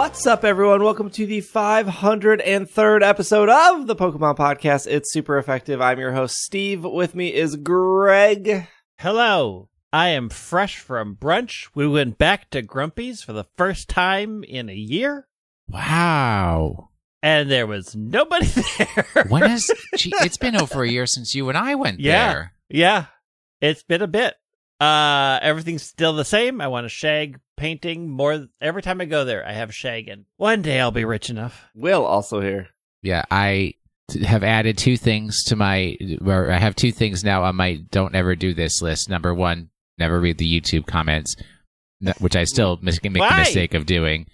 What's up, everyone? Welcome to the 503rd episode of the Pokemon Podcast. It's Super Effective. I'm your host, Steve. With me is Greg. Hello. I am fresh from brunch. We went back to Grumpy's for the first time in a year. Wow. And there was nobody there. It's been over a year since you and I went there. Yeah, it's been a bit. Everything's still the same. I want to shag painting more. Every time I go there, I have shagging. One day I'll be rich enough. Will also here. Yeah, I have added two things to my, or I have two things now on my don't ever do this list. Number one, never read the YouTube comments, which I still make the mistake of doing.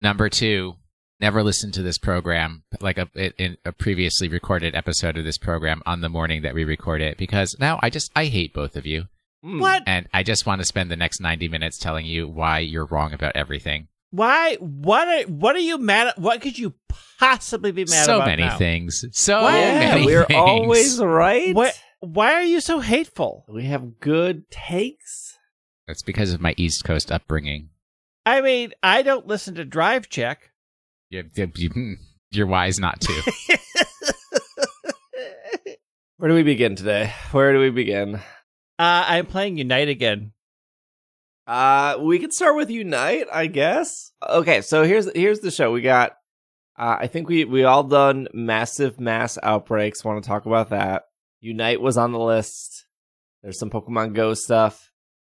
Number two, never listen to this program, like in a previously recorded episode of this program on the morning that we record it, because now I hate both of you. What? And I just want to spend the next 90 minutes telling you why you're wrong about everything. Why? What are you mad at? What could you possibly be mad about? So many things. We're always right. Why are you so hateful? We have good takes. That's because of my East Coast upbringing. I mean, I don't listen to Drive Check. You're wise not to. Where do we begin today? I'm playing Unite again. We can start with Unite, I guess. Okay, so here's the show. We got, I think we all done massive mass outbreaks. Want to talk about that. Unite was on the list. There's some Pokemon Go stuff.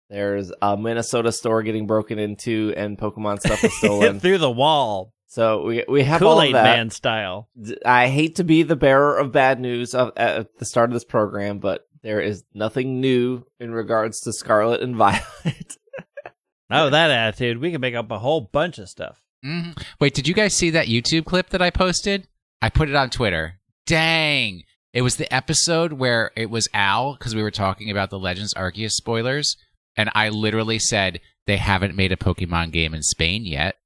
There's a Minnesota store getting broken into and Pokemon stuff was stolen. Through the wall. So we have all that. Kool-Aid Man style. I hate to be the bearer of bad news at the start of this program, but there is nothing new in regards to Scarlet and Violet. Oh, that attitude. We can make up a whole bunch of stuff. Mm-hmm. Wait, did you guys see that YouTube clip that I posted? I put it on Twitter. Dang. It was the episode where it was Al, because we were talking about the Legends Arceus spoilers, and I literally said, they haven't made a Pokemon game in Spain yet.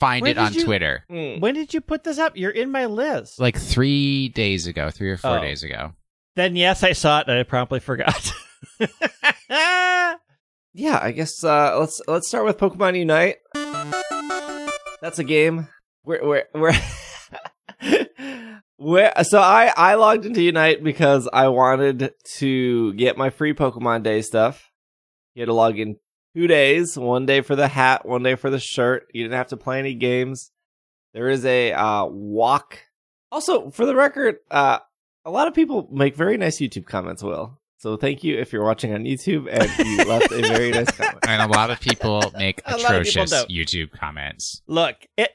Find it on Twitter. When did you put this up? You're in my list. Like 3 days ago, 3 or 4 days ago. Then yes, I saw it and I promptly forgot. Yeah, I guess let's start with Pokemon Unite. That's a game. So I logged into Unite because I wanted to get my free Pokemon Day stuff. You had to log in 2 days, one day for the hat, one day for the shirt. You didn't have to play any games. There is a walk. Also, for the record, a lot of people make very nice YouTube comments, Will. So thank you if you're watching on YouTube and you left a very nice comment. And a lot of people make atrocious YouTube comments. Look, if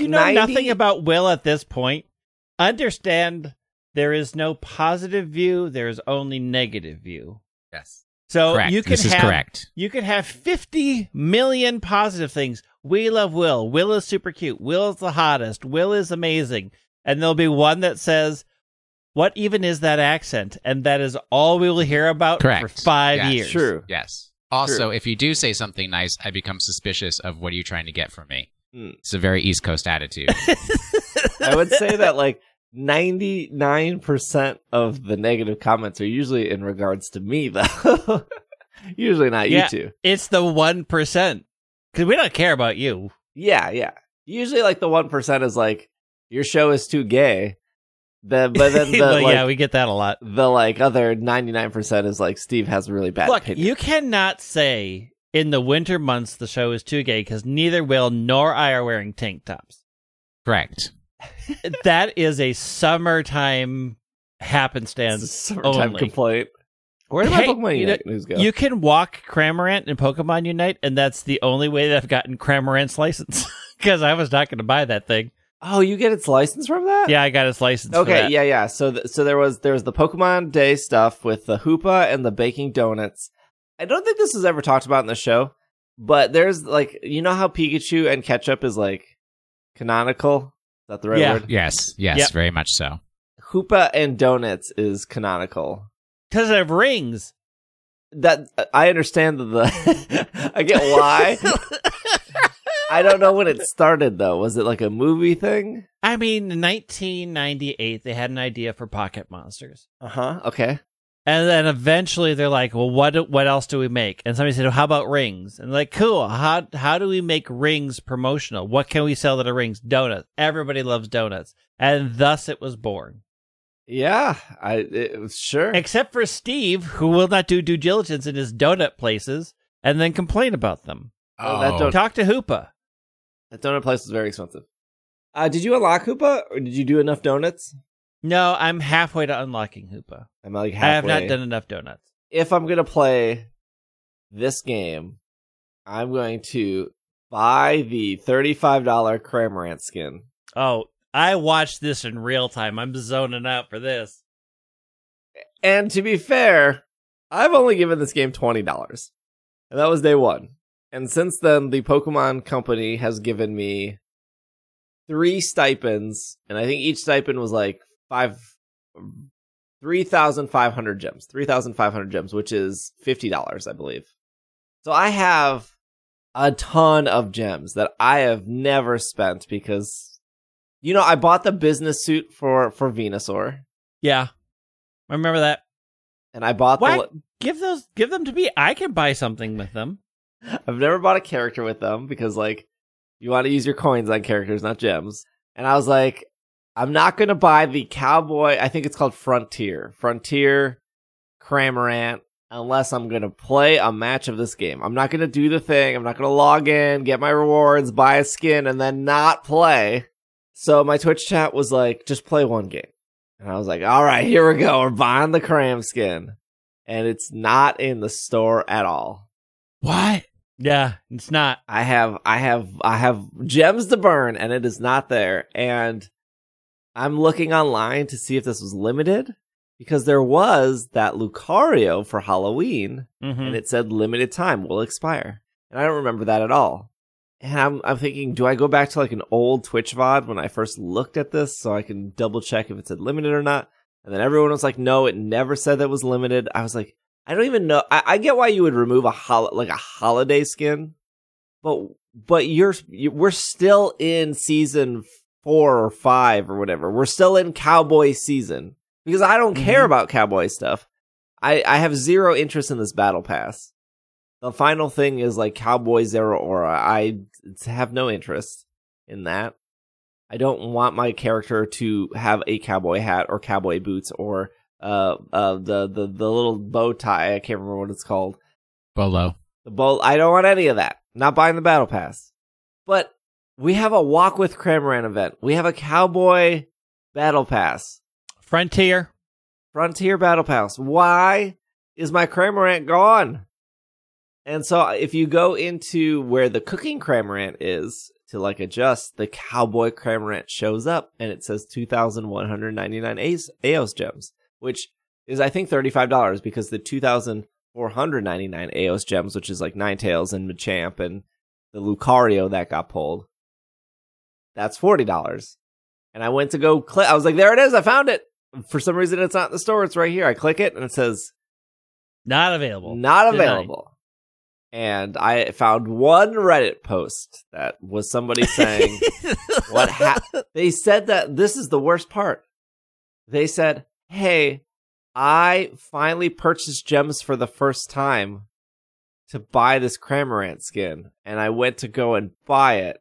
you know nothing about Will at this point, understand there is no positive view. There is only negative view. Yes. So correct. You can have 50 million positive things. We love Will. Will is super cute. Will is the hottest. Will is amazing. And there'll be one that says, what even is that accent? And that is all we will hear about for 5 years. True. Yes. Also, if you do say something nice, I become suspicious of what are you trying to get from me? It's a very East Coast attitude. I would say that 99% of the negative comments are usually in regards to me, though. Usually not you two. It's the 1%. Because we don't care about you. Yeah. Usually, the 1% is your show is too gay. We get that a lot. The other 99% is Steve has really bad opinion. You cannot say in the winter months the show is too gay because neither Will nor I are wearing tank tops. Correct. That is a summertime happenstance. It's a summertime only. Complaint. Where did my Pokemon Unite news go? You can walk Cramorant in Pokemon Unite, and that's the only way that I've gotten Cramorant's license because I was not going to buy that thing. Oh, you get its license from that? Yeah, I got its license from that. Okay, yeah. So there was the Pokemon Day stuff with the Hoopa and the baking donuts. I don't think this is ever talked about in the show, but there's you know how Pikachu and ketchup is canonical? Is that the right word? Yes, yep. Very much so. Hoopa and donuts is canonical. Because it have rings. That I understand I get why. I don't know when it started, though. Was it a movie thing? I mean, in 1998, they had an idea for Pocket Monsters. Okay. And then eventually they're like, well, what else do we make? And somebody said, well, how about rings? And they're like, cool. How do we make rings promotional? What can we sell that are rings? Donuts. Everybody loves donuts. And thus it was born. Yeah, sure. Except for Steve, who will not do due diligence in his donut places and then complain about them. Oh, talk to Hoopa. That donut place is very expensive. Did you unlock Hoopa, or did you do enough donuts? No, I'm halfway to unlocking Hoopa. I'm like halfway. I have not done enough donuts. If I'm going to play this game, I'm going to buy the $35 Cramorant skin. Oh, I watched this in real time. I'm zoning out for this. And to be fair, I've only given this game $20. And that was day one. And since then, the Pokemon Company has given me 3 stipends, and I think each stipend was like 3,500 gems. 3,500 gems, which is $50, I believe. So I have a ton of gems that I have never spent because, you know, I bought the business suit for Venusaur. Yeah, I remember that. And I bought give them to me. I can buy something with them. I've never bought a character with them because, like, you want to use your coins on characters, not gems. And I was like, I'm not going to buy the cowboy. I think it's called Frontier Cramorant unless I'm going to play a match of this game. I'm not going to do the thing. I'm not going to log in, get my rewards, buy a skin, and then not play. So my Twitch chat was like, just play one game. And I was like, all right, here we go. We're buying the Cram skin. And it's not in the store at all. What? Yeah, it's not. I have gems to burn, and it is not there. And I'm looking online to see if this was limited, because there was that Lucario for Halloween, and it said limited time, will expire. And I don't remember that at all. And I'm thinking, do I go back to like an old Twitch VOD when I first looked at this so I can double check if it said limited or not? And then everyone was like, no, it never said that it was limited. I was like, I don't even know. I get why you would remove a holiday skin, but we're still in season 4 or 5 or whatever. We're still in cowboy season because I don't care about cowboy stuff. I have zero interest in this battle pass. The final thing is like Cowboy Zeraora. I have no interest in that. I don't want my character to have a cowboy hat or cowboy boots or the little bow tie. I can't remember what it's called. Bolo. The bow. I don't want any of that. Not buying the battle pass. But we have a Walk with Cramorant event. We have a Cowboy battle pass. Frontier battle pass. Why is my Cramorant gone? And so if you go into where the cooking Cramorant is to like adjust, the Cowboy Cramorant shows up and it says 2,199 Aos gems. Which is, I think, $35 because the 2,499 Aos gems, which is like Ninetales and Machamp and the Lucario that got pulled, that's $40. And I went to go click. I was like, there it is. I found it. For some reason, it's not in the store. It's right here. I click it and it says, Not available. And I found one Reddit post that was somebody saying, they said that this is the worst part. They said, hey, I finally purchased gems for the first time to buy this Cramorant skin. And I went to go and buy it.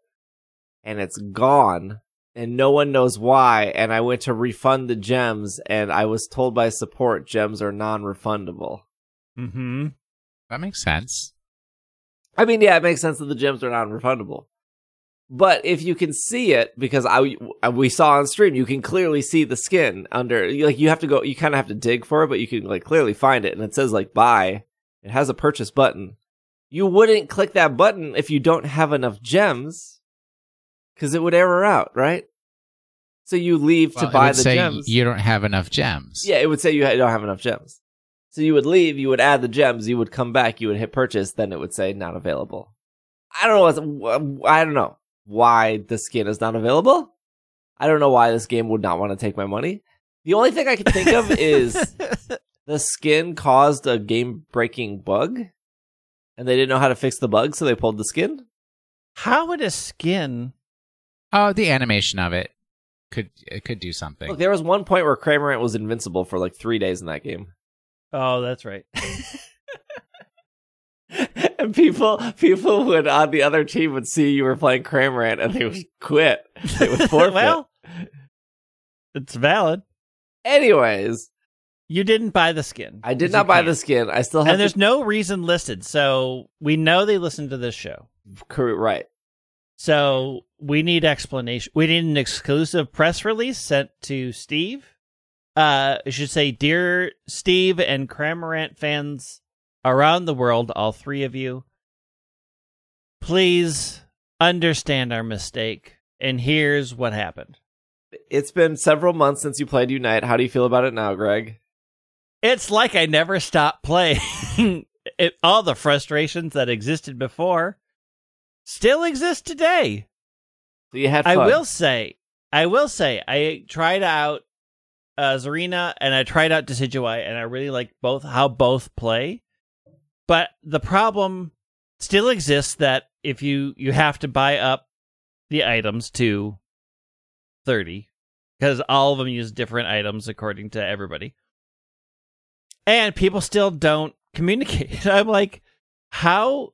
And it's gone. And no one knows why. And I went to refund the gems. And I was told by support gems are non-refundable. Mm-hmm. That makes sense. I mean, yeah, it makes sense that the gems are non-refundable. But if you can see it, because we saw on stream, you can clearly see the skin under, like, you have to go, you kind of have to dig for it, but you can like clearly find it. And it says like, buy, it has a purchase button. You wouldn't click that button if you don't have enough gems because it would error out, right? So you leave to buy the gems. You don't have enough gems. Yeah, it would say you don't have enough gems. So you would leave, you would add the gems, you would come back, you would hit purchase, then it would say not available. I don't know why the skin is not available. I don't know why this game would not want to take my money. The only thing I can think of is the skin caused a game-breaking bug, and they didn't know how to fix the bug, so they pulled the skin. How would a skin... Oh, the animation of it. It could do something. Look, there was one point where Cramorant was invincible for like 3 days in that game. Oh, that's right. And people would on the other team would see you were playing Cramorant and they would quit. They would forfeit. Well, it's valid. Anyways, you didn't buy the skin. I did not buy the skin. I still have. And there's no reason listed, so we know they listened to this show. Correct. Right. So we need explanation. We need an exclusive press release sent to Steve. It should say, "Dear Steve and Cramorant fans around the world, all three of you, please understand our mistake, and here's what happened. It's been several months since you played Unite. How do you feel about it now, Greg?" It's like I never stopped playing. All the frustrations that existed before still exist today. So you had fun. I will say, I tried out Zarina, and I tried out Decidueye, and I really like how both play. But the problem still exists that if you have to buy up the items to 30, because all of them use different items according to everybody. And people still don't communicate. I'm like, how?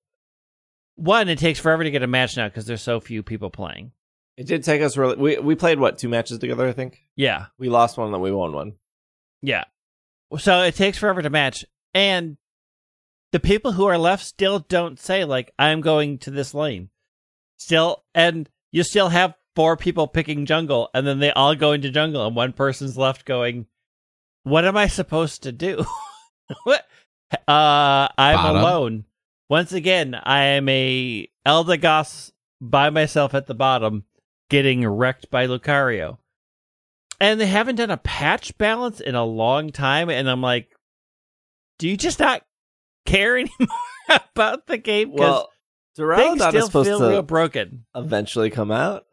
One, it takes forever to get a match now because there's so few people playing. It did take us really... We played, what, 2 matches together, I think? Yeah. We lost one, then we won one. Yeah. So it takes forever to match. And the people who are left still don't say, like, I'm going to this lane. Still, and you still have 4 people picking jungle, and then they all go into jungle, and one person's left going, what am I supposed to do? What? I'm bottom. Alone. Once again, I am a Eldegoss by myself at the bottom, getting wrecked by Lucario. And they haven't done a patch balance in a long time, and I'm like, do you just not care anymore about the game? Because things still feel real broken. Eventually come out.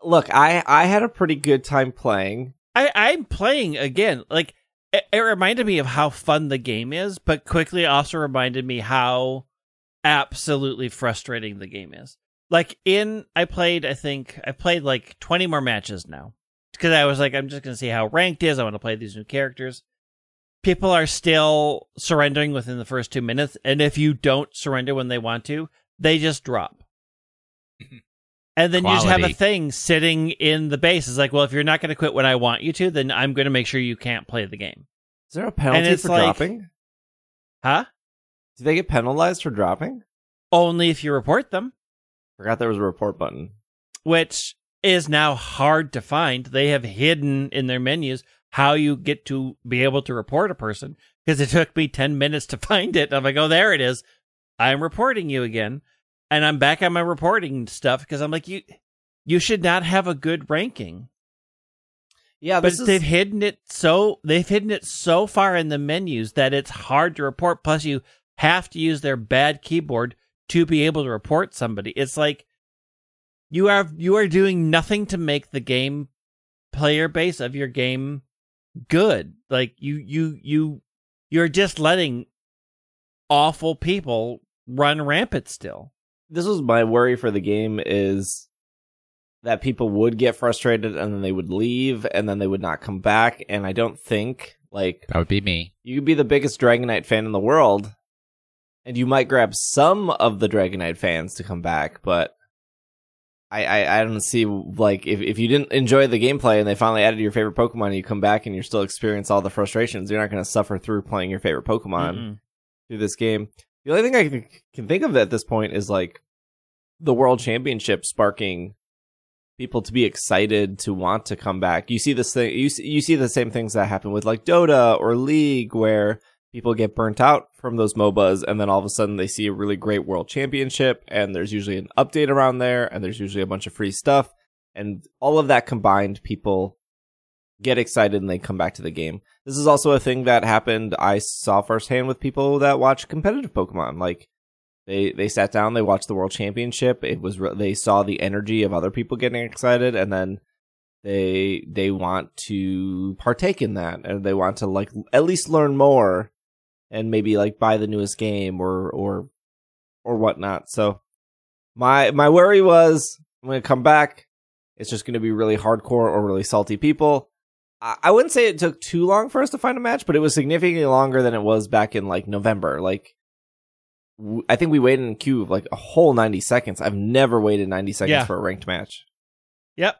Look, I had a pretty good time playing. I'm playing again. Like, it reminded me of how fun the game is, but quickly also reminded me how absolutely frustrating the game is. Like, I played like 20 more matches now. Because I was like, I'm just going to see how ranked is. I want to play these new characters. People are still surrendering within the first 2 minutes, and if you don't surrender when they want to, they just drop. And then you just have a thing sitting in the base. It's like, well, if you're not going to quit when I want you to, then I'm going to make sure you can't play the game. Is there a penalty for dropping? Huh? Do they get penalized for dropping? Only if you report them. Forgot there was a report button. Which is now hard to find. They have hidden in their menus how you get to be able to report a person. Because it took me 10 minutes to find it. I'm like, oh, there it is. I'm reporting you again. And I'm back on my reporting stuff because I'm like, you should not have a good ranking. Yeah, but they've hidden it so far in the menus that it's hard to report. Plus, you have to use their bad keyboard to be able to report somebody. It's like you are doing nothing to make the game player base of your game good. Like you're just letting awful people run rampant still. This was my worry for the game, is that people would get frustrated and then they would leave and then they would not come back. And I don't think, like... That would be me. You could be the biggest Dragonite fan in the world and you might grab some of the Dragonite fans to come back, but I don't see, like, if you didn't enjoy the gameplay and they finally added your favorite Pokemon and you come back and you still experience all the frustrations, you're not going to suffer through playing your favorite Pokemon through this game. The only thing I can think of at this point is, like, the World Championship sparking people to be excited to want to come back. You see this thing, you see the same things that happen with, like, Dota or League, where people get burnt out from those MOBAs, and then all of a sudden they see a really great World Championship, and there's usually an update around there, and there's usually a bunch of free stuff, and all of that combined, people get excited and they come back to the game. This is also a thing that happened I saw firsthand with people that watch competitive Pokemon. Like, they sat down, they watched the World Championship, they saw the energy of other people getting excited, and then they want to partake in that, and they want to, like, at least learn more and maybe, like, buy the newest game or whatnot. So my worry was, I'm going to come back, it's just going to be really hardcore or really salty people. I wouldn't say it took too long for us to find a match, but it was significantly longer than it was back in like November. Like, I think we waited in queue like a whole 90 seconds. I've never waited 90 seconds for a ranked match. Yep.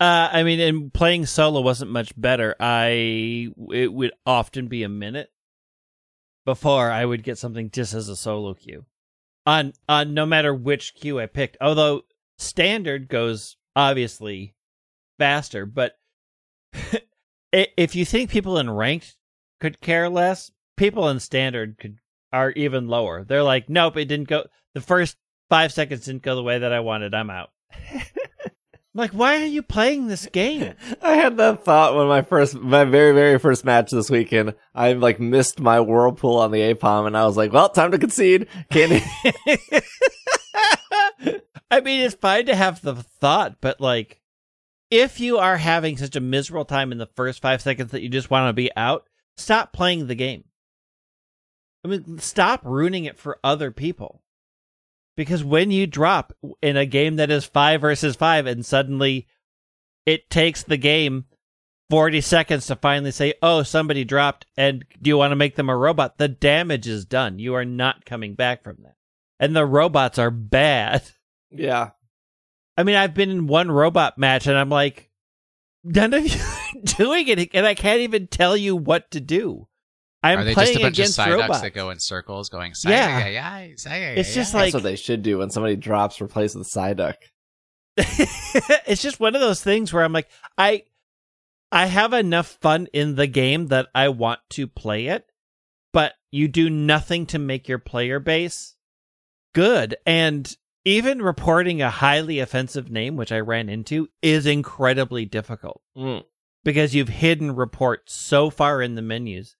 I mean, and playing solo wasn't much better. It would often be a minute before I would get something just as a solo queue on no matter which queue I picked. Although standard goes obviously faster, but if you think people in ranked could care less, people in standard are even lower. They're like, nope, it didn't go. The first 5 seconds didn't go the way that I wanted. I'm out. I'm like, why are you playing this game? I had that thought when my very, very first match this weekend, I like missed my whirlpool on the APOM, and I was like, well, time to concede. I mean, it's fine to have the thought, but like, if you are having such a miserable time in the first 5 seconds that you just want to be out, stop playing the game. I mean, stop ruining it for other people. Because when you drop in a game that is 5 versus 5 and suddenly it takes the game 40 seconds to finally say, oh, somebody dropped, and do you want to make them a robot? The damage is done. You are not coming back from that. And the robots are bad. Yeah. I mean, I've been in one robot match, and I'm like, none of you are doing it, and I can't even tell you what to do. I'm playing against robots. Are they just a bunch of Psyducks that go in circles going, Psyduck, It's just like, that's what they should do when somebody drops, replace with Psyduck. It's just one of those things where I'm like, I have enough fun in the game that I want to play it, but you do nothing to make your player base good, and even reporting a highly offensive name, which I ran into, is incredibly difficult because you've hidden reports so far in the menus.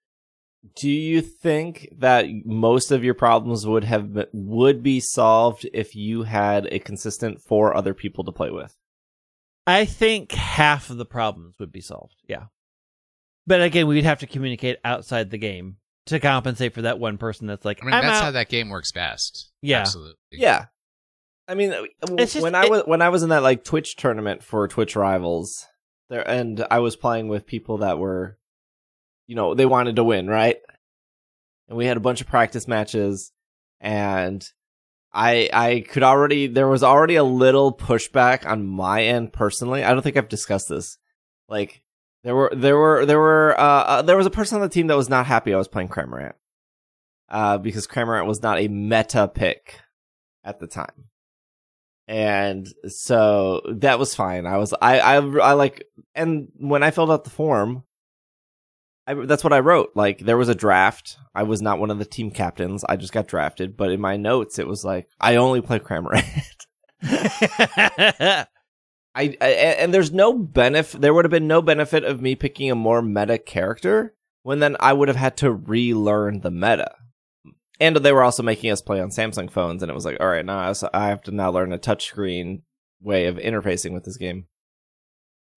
Do you think that most of your problems would be solved if you had a consistent for other people to play with? I think half of the problems would be solved, yeah. But again, we'd have to communicate outside the game to compensate for that one person that's like, I mean, that's out. How that game works best. Yeah. Absolutely. Yeah. I mean, when I was in that like Twitch tournament for Twitch Rivals, there, and I was playing with people that were, you know, they wanted to win, right? And we had a bunch of practice matches, and there was already a little pushback on my end personally. I don't think I've discussed this. Like there was a person on the team that was not happy I was playing Cramorant, because Cramorant was not a meta pick at the time. And so that was fine. And when I filled out the form, that's what I wrote. Like, there was a draft. I was not one of the team captains. I just got drafted. But in my notes, it was like, I only play Cramorant. And there's no benefit. There would have been no benefit of me picking a more meta character when then I would have had to relearn the meta. And they were also making us play on Samsung phones, and it was like, all right, now I have to now learn a touchscreen way of interfacing with this game.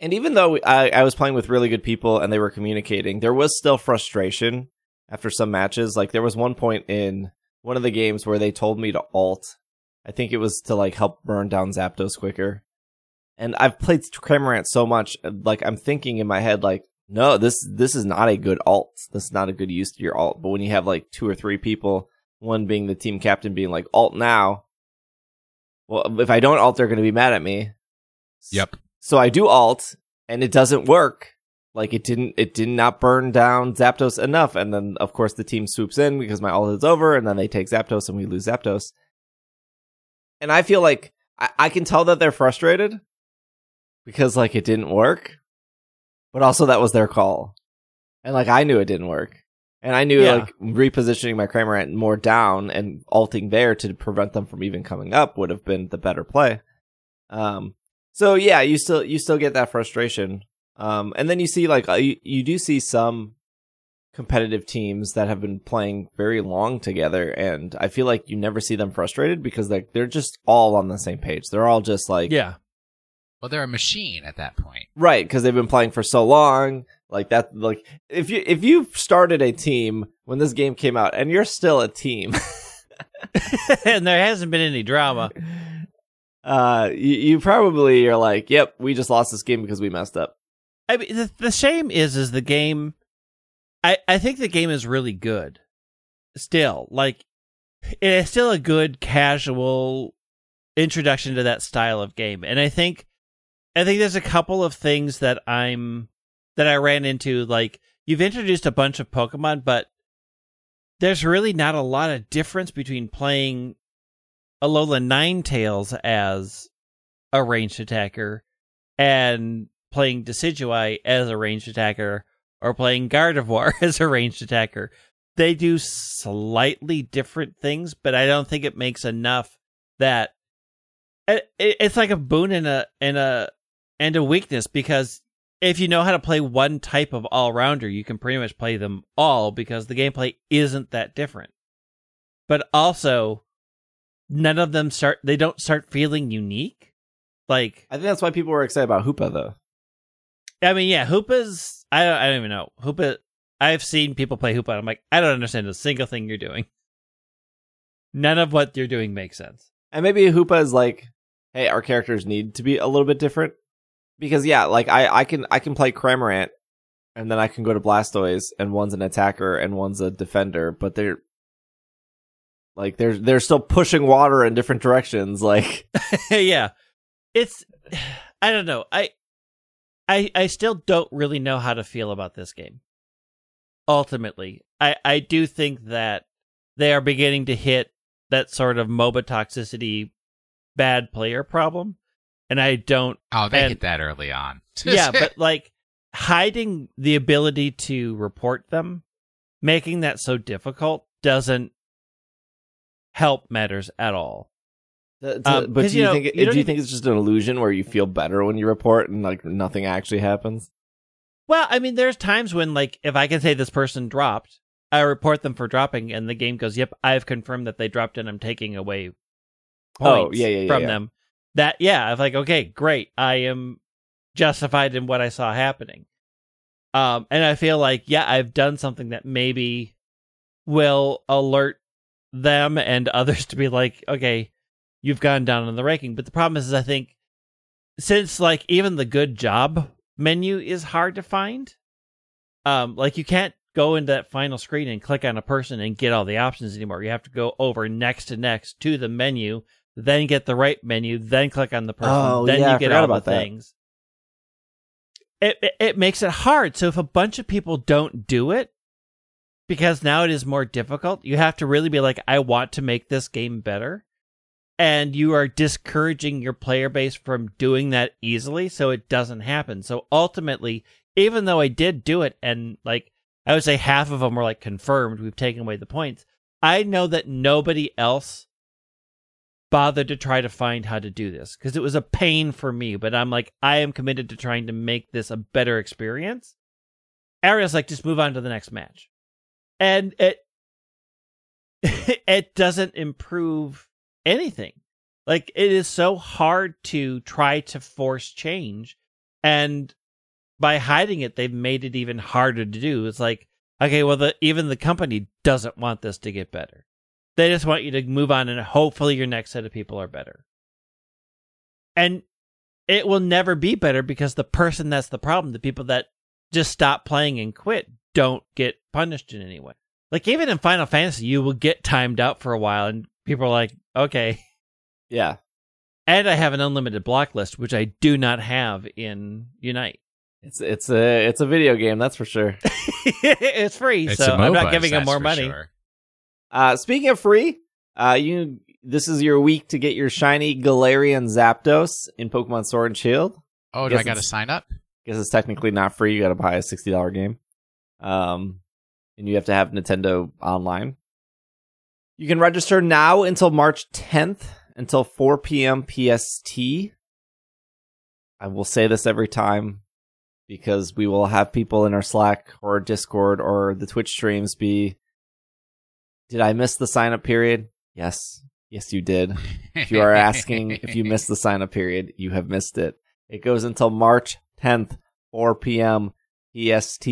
And even though I was playing with really good people and they were communicating, there was still frustration after some matches. Like, there was one point in one of the games where they told me to alt. I think it was to, like, help burn down Zapdos quicker. And I've played Cramorant so much, like, I'm thinking in my head, like, no, this is not a good alt. This is not a good use to your alt. But when you have like 2 or 3 people, one being the team captain being like, alt now. Well, if I don't alt, they're going to be mad at me. Yep. So I do alt, and it doesn't work. Like, it did not burn down Zapdos enough. And then, of course, the team swoops in because my alt is over, and then they take Zapdos, and we lose Zapdos. And I feel like I can tell that they're frustrated because, like, it didn't work. But also that was their call. And, like, I knew it didn't work. And I knew, like, repositioning my Cramorant more down and alting there to prevent them from even coming up would have been the better play. So, yeah, you still get that frustration. And then you see, like, you do see some competitive teams that have been playing very long together. And I feel like you never see them frustrated because, like, they're just all on the same page. They're all just, like... yeah. Well, they're a machine at that point. Right, because they've been playing for so long. Like, that, like, if you started a team when this game came out, and you're still a team. And there hasn't been any drama. You probably are like, yep, we just lost this game because we messed up. I mean, the shame is the game. I think the game is really good. Still, like, it's still a good casual introduction to that style of game, and I think there's a couple of things that I ran into. Like, you've introduced a bunch of Pokemon, but there's really not a lot of difference between playing Alolan Ninetales as a ranged attacker and playing Decidueye as a ranged attacker or playing Gardevoir as a ranged attacker. They do slightly different things, but I don't think it makes enough that it's like a boon and a weakness, because if you know how to play one type of all-rounder, you can pretty much play them all because the gameplay isn't that different. But also, none of them don't start feeling unique. Like, I think that's why people were excited about Hoopa, though. I mean, yeah, Hoopa's... I don't even know. Hoopa... I've seen people play Hoopa, and I'm like, I don't understand a single thing you're doing. None of what you're doing makes sense. And maybe Hoopa is like, hey, our characters need to be a little bit different. Because, yeah, like, I can play Cramorant, and then I can go to Blastoise, and one's an attacker, and one's a defender, but they're... like, they're still pushing water in different directions, like... Yeah. It's... I don't know. I still don't really know how to feel about this game. Ultimately, I do think that they are beginning to hit that sort of MOBA toxicity bad player problem, and I don't... Oh, they hit that early on. Yeah, but, like, hiding the ability to report them, making that so difficult, doesn't help matters at all. But do you think it's just an illusion where you feel better when you report and, like, nothing actually happens? Well, I mean, there's times when, like, if I can say this person dropped, I report them for dropping, and the game goes, yep, I've confirmed that they dropped, and I'm taking away points from them. That, yeah, I was like, okay, great. I am justified in what I saw happening. And I feel like, yeah, I've done something that maybe will alert them and others to be like, okay, you've gone down in the ranking. But the problem is I think since, like, even the good job menu is hard to find, like, you can't go into that final screen and click on a person and get all the options anymore. You have to go over next to the menu, then get the right menu, then click on the person, you get all the things. It makes it hard. So if a bunch of people don't do it, because now it is more difficult, you have to really be like, I want to make this game better. And you are discouraging your player base from doing that easily, so it doesn't happen. So ultimately, even though I did do it, and, like, I would say half of them were, like, confirmed, we've taken away the points, I know that nobody else bothered to try to find how to do this, because it was a pain for me, but I'm like, I am committed to trying to make this a better experience. Ariel's like, just move on to the next match. And it doesn't improve anything. Like, it is so hard to try to force change, and by hiding it, they've made it even harder to do. It's like, okay, well, even the company doesn't want this to get better. They just want you to move on, and hopefully your next set of people are better. And it will never be better, because the person that's the problem, the people that just stop playing and quit, don't get punished in any way. Like, even in Final Fantasy, you will get timed out for a while, and people are like, okay. Yeah. And I have an unlimited block list, which I do not have in Unite. It's a video game, that's for sure. It's free, it's so I'm not giving them more money. Sure. Speaking of free, this is your week to get your shiny Galarian Zapdos in Pokemon Sword and Shield. Oh, do I gotta sign up? Guess it's technically not free. You gotta buy a $60 game. And you have to have Nintendo Online. You can register now until March 10th, until 4 p.m. PST. I will say this every time, because we will have people in our Slack or Discord or the Twitch streams be, did I miss the sign-up period? Yes. Yes, you did. If you are asking if you missed the sign-up period, you have missed it. It goes until March 10th, 4 p.m. PST.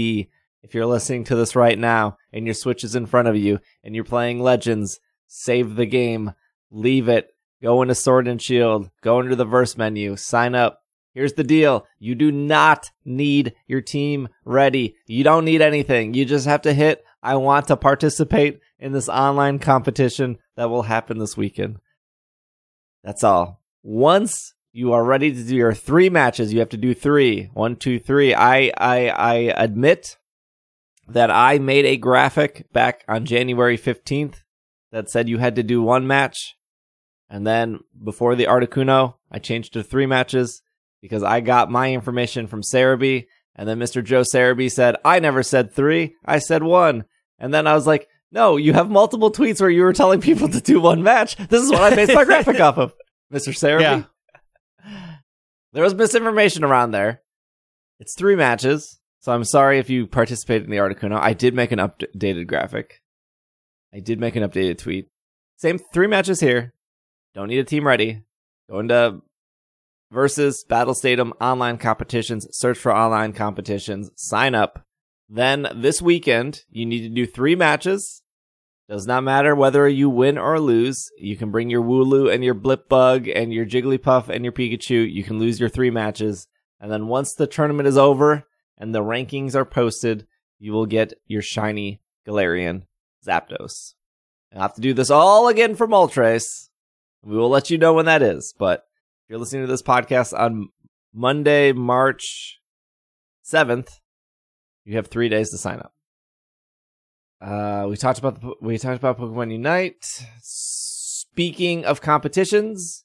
If you're listening to this right now, and your Switch is in front of you, and you're playing Legends, save the game, leave it, go into Sword and Shield, go into the Verse menu, sign up. Here's the deal. You do not need your team ready. You don't need anything. You just have to hit, I want to participate in this online competition that will happen this weekend. That's all. Once you are ready to do your three matches, you have to do three. 1, 2, 3. I admit that I made a graphic back on January 15th that said you had to do one match. And then before the Articuno, I changed to three matches. Because I got my information from Cerebi, and then Mr. Joe Cerebi said, I never said three, I said one. And then I was like, no, you have multiple tweets where you were telling people to do one match. This is what I based my graphic off of, Mr. Cerebi. Yeah. There was misinformation around there. It's three matches, so I'm sorry if you participated in the Articuno. I did make an updated graphic. I did make an updated tweet. Same three matches here. Don't need a team ready. Going to Versus Battle Stadium online competitions. Search for online competitions. Sign up. Then this weekend, you need to do three matches. Does not matter whether you win or lose. You can bring your Wooloo and your Blipbug and your Jigglypuff and your Pikachu. You can lose your three matches. And then once the tournament is over and the rankings are posted, you will get your shiny Galarian Zapdos. You'll have to do this all again for Moltres. We will let you know when that is, but if you're listening to this podcast on Monday, March 7th, you have 3 days to sign up. We talked about Pokemon Unite. Speaking of competitions,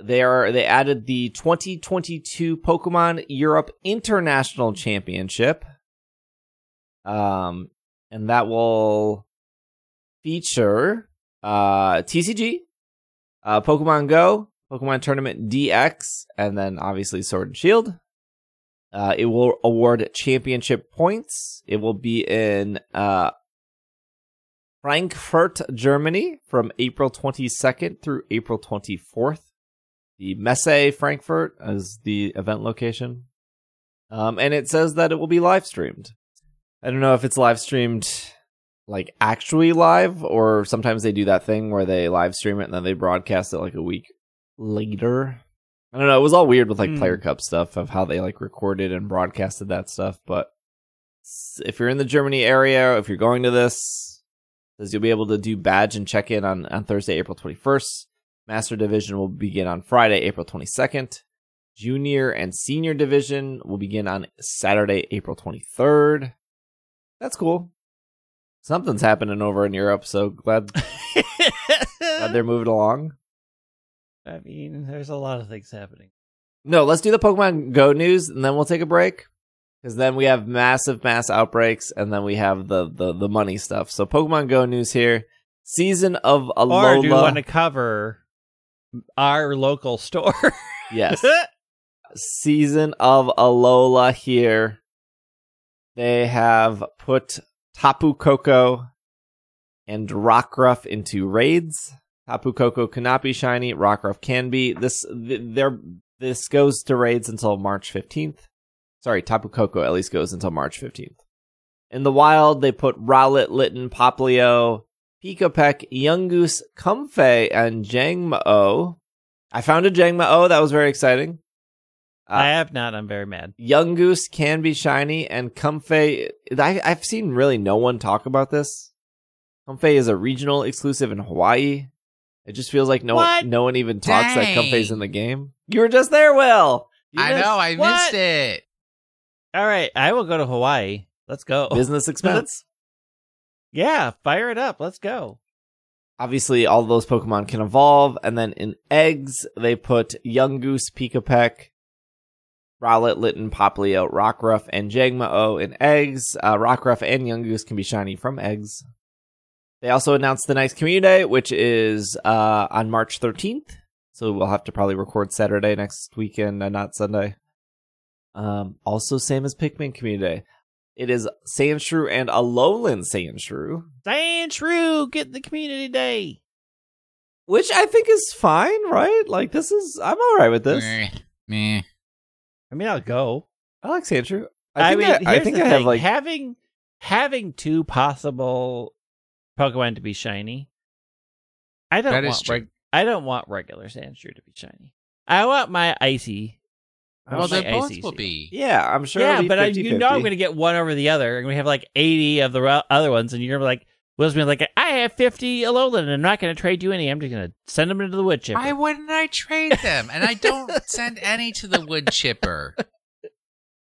they added the 2022 Pokemon Europe International Championship, and that will feature TCG, Pokemon Go, Pokemon Tournament DX, and then obviously Sword and Shield. It will award championship points. It will be in Frankfurt, Germany from April 22nd through April 24th. The Messe Frankfurt is the event location. And it says that it will be live streamed. I don't know if it's live streamed like actually live, or sometimes they do that thing where they live stream it and then they broadcast it like a week later. I don't know, it was all weird with like Player Cup stuff of how they like recorded and broadcasted that stuff. But if you're in the Germany area, if you're going to this, it says you'll be able to do badge and check in on Thursday, April 21st. Master Division will begin on Friday, April 22nd. Junior and Senior Division will begin on Saturday, April 23rd. That's cool. Something's happening over in Europe, so glad they're moving along. I mean, there's a lot of things happening. No, let's do the Pokemon Go news, and then we'll take a break. Because then we have massive mass outbreaks, and then we have the money stuff. So Pokemon Go news here. Season of Alola. Or do you want to cover our local store? Yes. Season of Alola here. They have put Tapu Koko and Rockruff into raids. Tapu Koko cannot be shiny. Rockruff can be. This goes to raids until March 15th. Sorry, Tapu Koko at least goes until March 15th. In the wild, they put Rowlet, Litten, Popplio, Pikipek, Yungoos, Comfey, and Jangmo-o. I found a Jangmo-o. That was very exciting. I have not. I'm very mad. Yungoos can be shiny, and Comfey. I've seen really no one talk about this. Comfey is a regional exclusive in Hawaii. It just feels like no one even talks that Comfey's in the game. You were just there, Will. I missed it. All right, I will go to Hawaii. Let's go. Business expense. Yeah, fire it up. Let's go. Obviously, all those Pokemon can evolve, and then in eggs, they put Yungoos, Pikipek, Rowlet, Litten, Popplio, Rockruff, and Jangmo-o in eggs. Rockruff and Yungoos can be shiny from eggs. They also announced the next Community Day, which is on March 13th. So we'll have to probably record Saturday next weekend and not Sunday. Also, same as Pikmin Community Day. It is Sandshrew and Alolan Sandshrew. Sandshrew, get the Community Day. Which I think is fine, right? Like, I'm all right with this. Meh. I mean, I'll go. I like Sandshrew. Having two possible Pokemon to be shiny. I don't want regular Sandshrew to be shiny. I want my icy Well, they both will be. Yeah, I'm sure. Yeah, but 50/50. You know, I'm going to get one over the other, and we have like 80 of the other ones, and you're going to be like, Will's going to be like, I have 50 Alolan, and I'm not going to trade you any. I'm just going to send them into the wood chipper. Why wouldn't I trade them? And I don't send any to the wood chipper.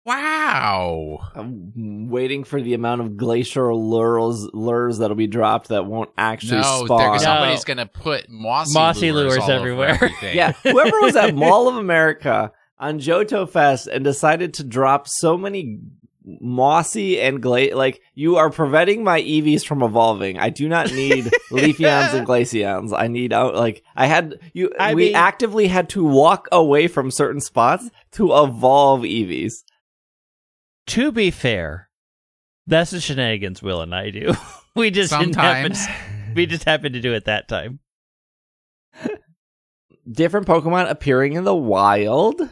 Wow. I'm waiting for the amount of glacial lures that'll be dropped that won't actually spawn. Somebody's going to put mossy lures everywhere. Yeah, whoever was at Mall of America on Johto Fest and decided to drop so many mossy and you are preventing my Eevees from evolving. I do not need Leafeons and Glaceons. I need we actively had to walk away from certain spots to evolve Eevees. To be fair, that's the shenanigans Will and I do. We just happened to do it that time. Different Pokemon appearing in the wild.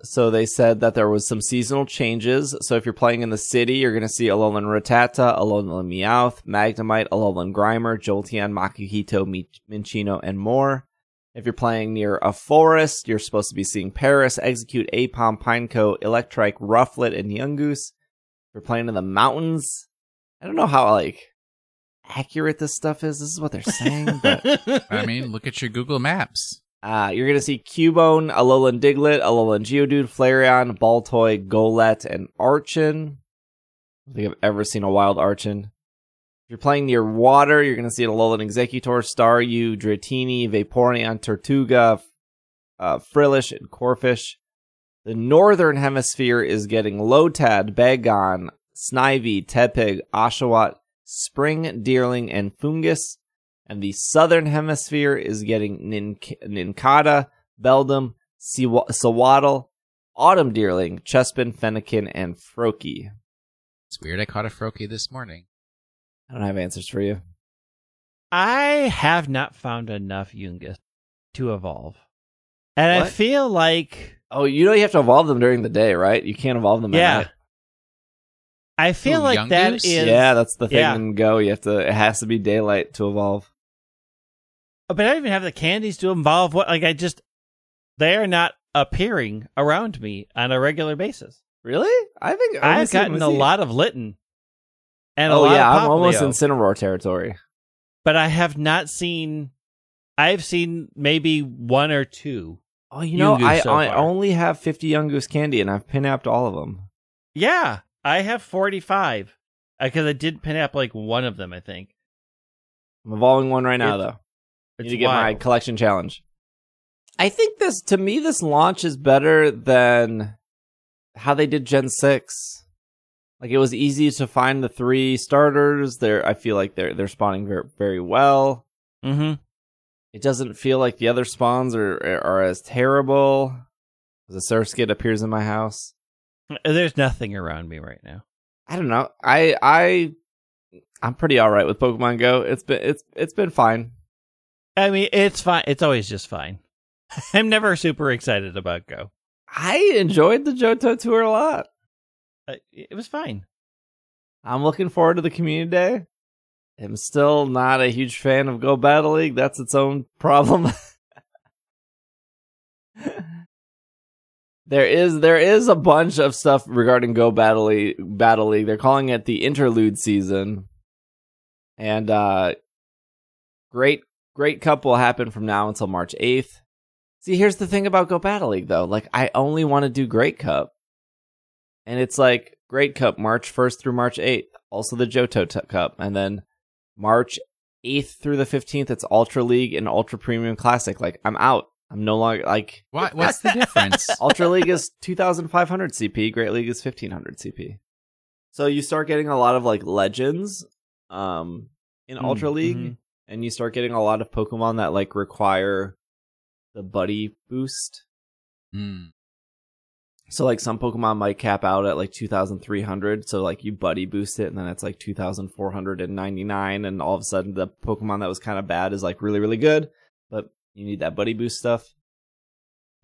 So they said that there was some seasonal changes. So if you're playing in the city, you're going to see Alolan Rattata, Alolan Meowth, Magnemite, Alolan Grimer, Jolteon, Makuhito, Minccino, and more. If you're playing near a forest, you're supposed to be seeing Paris, Exeggcute, Apom, Pineco, Electrike, Rufflet, and Yungoos. If you're playing in the mountains, I don't know how accurate this stuff is. This is what they're saying. But I mean, look at your Google Maps. You're going to see Cubone, Alolan Diglett, Alolan Geodude, Flareon, Baltoy, Golett, and Archon. I don't think I've ever seen a wild Archon. If you're playing near water, you're going to see an Alolan Exeggcute, Staryu, Dratini, Vaporeon, Tortuga, Frillish, and Corphish. The northern hemisphere is getting Lotad, Bagon, Snivy, Tepig, Oshawott, Spring, Deerling, and Fungus. And the southern hemisphere is getting Nincada, Beldum, Sawaddle, Autumn Deerling, Chespin, Fennekin, and Froakie. It's weird I caught a Froakie this morning. I don't have answers for you. I have not found enough Yungoos to evolve. And what? I feel like... Oh, you know you have to evolve them during the day, right? You can't evolve them at night. I feel like Yungoos? That is... Yeah, that's the thing in Go. You have to. It has to be daylight to evolve. But I don't even have the candies to evolve. They are not appearing around me on a regular basis. Really? I think I've gotten a lot of Litten. And I'm almost in Cineroar territory. But I have not seen... I've seen maybe one or two. Oh, you know, I only have 50 Yungoos candy, and I've pin-apped all of them. Yeah. I have 45, because I did pin up like one of them, I think. I'm evolving one right now, though. I need to get my collection challenge. I think this launch is better than how they did Gen 6. Like, it was easy to find the three starters. I feel like they're spawning very, very well. Mm-hmm. It doesn't feel like the other spawns are as terrible. The Surskit appears in my house. There's nothing around me right now. I don't know. I'm pretty all right with Pokemon Go. It's been fine. I mean, it's fine. It's always just fine. I'm never super excited about Go. I enjoyed the Johto tour a lot. It was fine. I'm looking forward to the Community Day. I'm still not a huge fan of Go Battle League. That's its own problem. There is a bunch of stuff regarding Go Battle League. They're calling it the interlude season. And great cup will happen from now until March 8th. See, here's the thing about Go Battle League though. Like, I only want to do Great Cup. And it's like Great Cup March 1st through March 8th. Also the Johto Cup, and then March 8th through the 15th it's Ultra League and Ultra Premium Classic. Like, I'm out. I'm no longer like... What's the difference? Ultra League is 2,500 CP. Great League is 1,500 CP. So you start getting a lot of like legends in Ultra League. Mm-hmm. And you start getting a lot of Pokemon that like require the buddy boost. Mm. So like some Pokemon might cap out at like 2,300. So like you buddy boost it and then it's like 2,499. And all of a sudden the Pokemon that was kind of bad is like really, really good. But... you need that buddy boost stuff.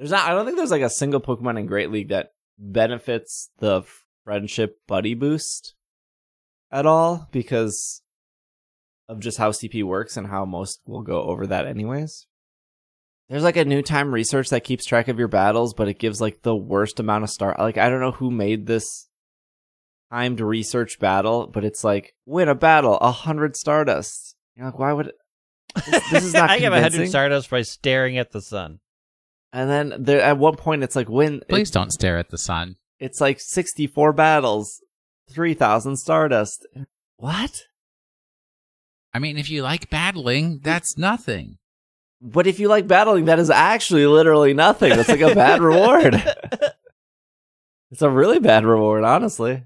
I don't think there's like a single Pokemon in Great League that benefits the friendship buddy boost at all because of just how CP works and how most will go over that anyways. There's like a new time research that keeps track of your battles, but it gives like the worst amount of star. Like, I don't know who made this timed research battle, but it's like, win a battle, 100 Stardust. You're like, why would this is not? I give 100 Stardust by staring at the sun. And then there, at one point, it's like, win. Please don't stare at the sun. It's like 64 battles, 3,000 Stardust. What? I mean, if you like battling, that's nothing. But if you like battling, that is actually literally nothing. That's like a bad reward. It's a really bad reward, honestly.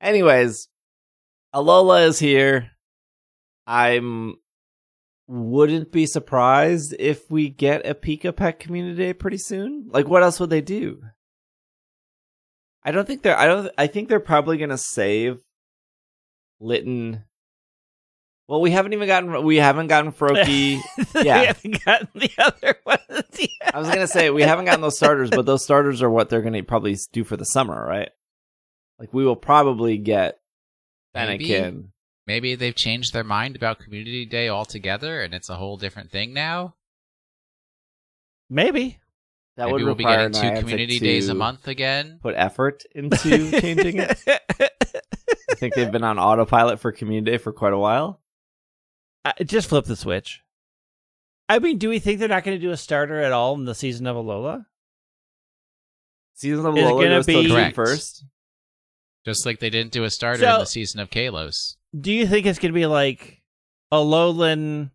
Anyways, Alola is here. Wouldn't be surprised if we get a Pikipek community day pretty soon. Like, what else would they do? I think they're probably going to save Litten. Well, we haven't gotten Froakie. Yeah. We haven't gotten the other ones yet. I was going to say, we haven't gotten those starters, but those starters are what they're going to probably do for the summer, right? Like, we will probably get Anakin. Maybe they've changed their mind about Community Day altogether, and it's a whole different thing now? Maybe. That maybe we'll be getting 2 community days a month again. Put effort into changing it. I think they've been on autopilot for Community Day for quite a while. Just flip the switch. I mean, do we think they're not going to do a starter at all in the Season of Alola? Season of Alola goes till June 1st. Just like they didn't do a starter in the Season of Kalos. Do you think it's going to be like Alolan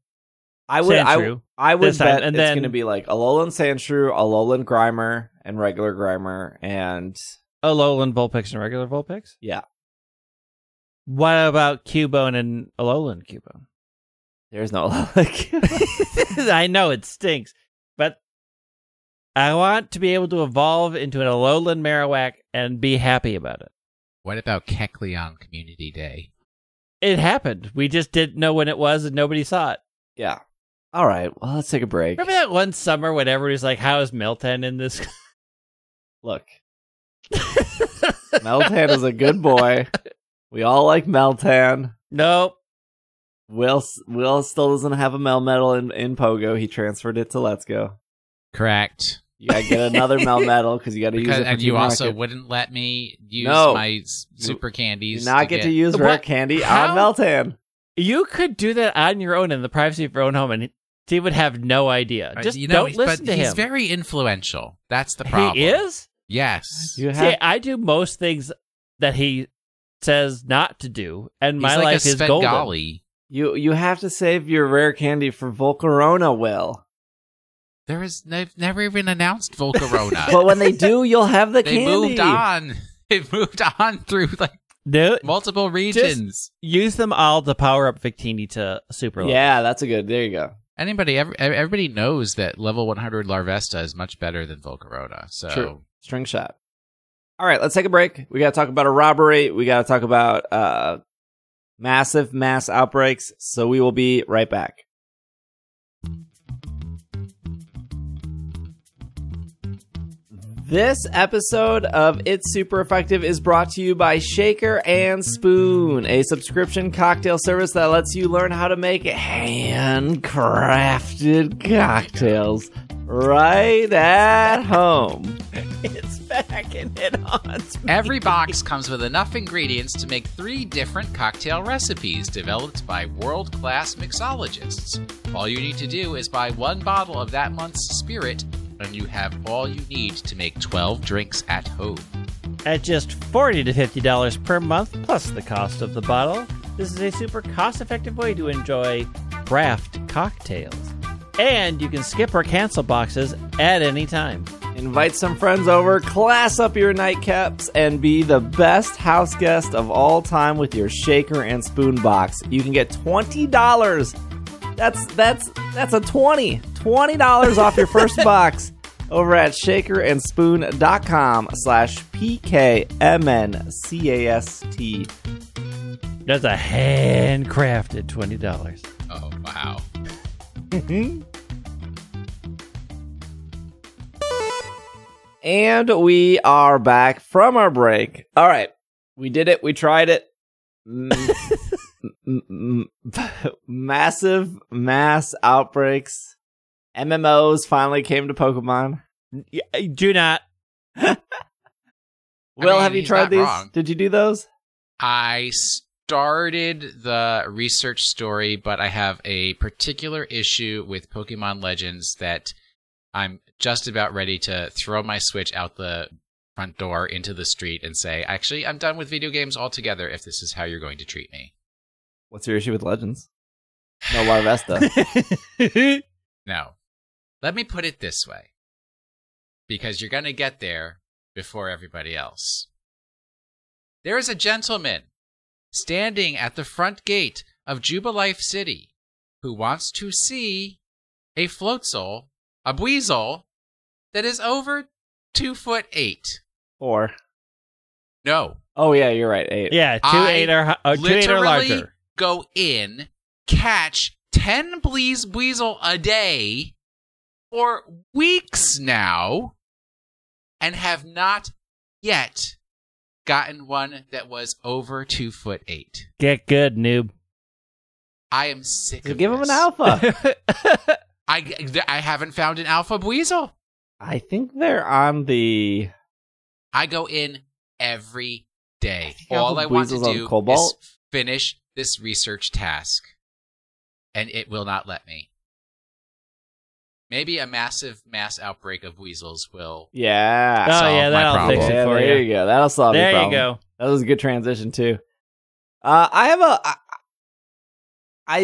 Sandshrew? I would bet it's going to be like Alolan Sandshrew, Alolan Grimer, and regular Grimer, and Alolan Vulpix and regular Vulpix? Yeah. What about Cubone and Alolan Cubone? There's no Alolan Cubone. I know, it stinks. But I want to be able to evolve into an Alolan Marowak and be happy about it. What about Kecleon Community Day? It happened. We just didn't know when it was, and nobody saw it. Yeah. All right. Well, let's take a break. Remember that one summer when everybody's like, how is Meltan in this? Look. Meltan is a good boy. We all like Meltan. Nope. Will still doesn't have a Melmetal in Pogo. He transferred it to Let's Go. Correct. You gotta get another Melmetal because you gotta use it. And you also wouldn't let me use my super candies. You not get to use rare candy on Meltan. You could do that on your own in the privacy of your own home, and he would have no idea. Just don't listen to him. He's very influential. That's the problem. He is? Yes. See, I do most things that he says not to do, and my life is golden. You have to save your rare candy for Volcarona, Will. They've never even announced Volcarona. But when they do, you'll have the candy. They've moved on through multiple regions. Use them all to power up Victini to super level. Yeah, that's a good. There you go. Everybody knows that level 100 Larvesta is much better than Volcarona. So true. String shot. All right, let's take a break. We got to talk about a robbery. We got to talk about massive mass outbreaks. So we will be right back. This episode of It's Super Effective is brought to you by Shaker and Spoon, a subscription cocktail service that lets you learn how to make handcrafted cocktails right at home. It's back and it haunts me. Every box comes with enough ingredients to make 3 different cocktail recipes developed by world-class mixologists. All you need to do is buy 1 bottle of that month's spirit, and you have all you need to make 12 drinks at home. At just $40 to $50 per month, plus the cost of the bottle, this is a super cost-effective way to enjoy craft cocktails. And you can skip or cancel boxes at any time. Invite some friends over, class up your nightcaps, and be the best house guest of all time with your Shaker and Spoon box. You can get $20. That's a $20 off your first box over at shakerandspoon.com/PKMNCAST. That's a handcrafted $20. Oh wow. And we are back from our break. All right. We did it. We tried it. Massive mass outbreaks MMOs finally came to Pokemon. Do not. Will, have you tried these? Wrong. Did you do those? I started the research story, but I have a particular issue with Pokemon Legends that I'm just about ready to throw my Switch out the front door into the street and say, actually, I'm done with video games altogether if this is how you're going to treat me. What's your issue with Legends? No La Vesta. No. Let me put it this way. Because you're going to get there before everybody else. There is a gentleman standing at the front gate of Jubilife City who wants to see a Floatzel, a Buizel, that is over 2'8". Or? No. Oh, yeah, you're right. 8. Yeah, 2'8" or larger. Go in, catch 10 Buizel a day for weeks now, and have not yet gotten one that was over 2'8". Get good, noob. I am sick of this. Give him an alpha. I haven't found an alpha Buizel. I think they're on the... I go in every day. All I want to do is finish this research task, and it will not let me. Maybe a massive mass outbreak of weasels will. Yeah. Solve that'll my problem. Fix it for you. There you go. That'll solve your problem. There you go. That was a good transition too. I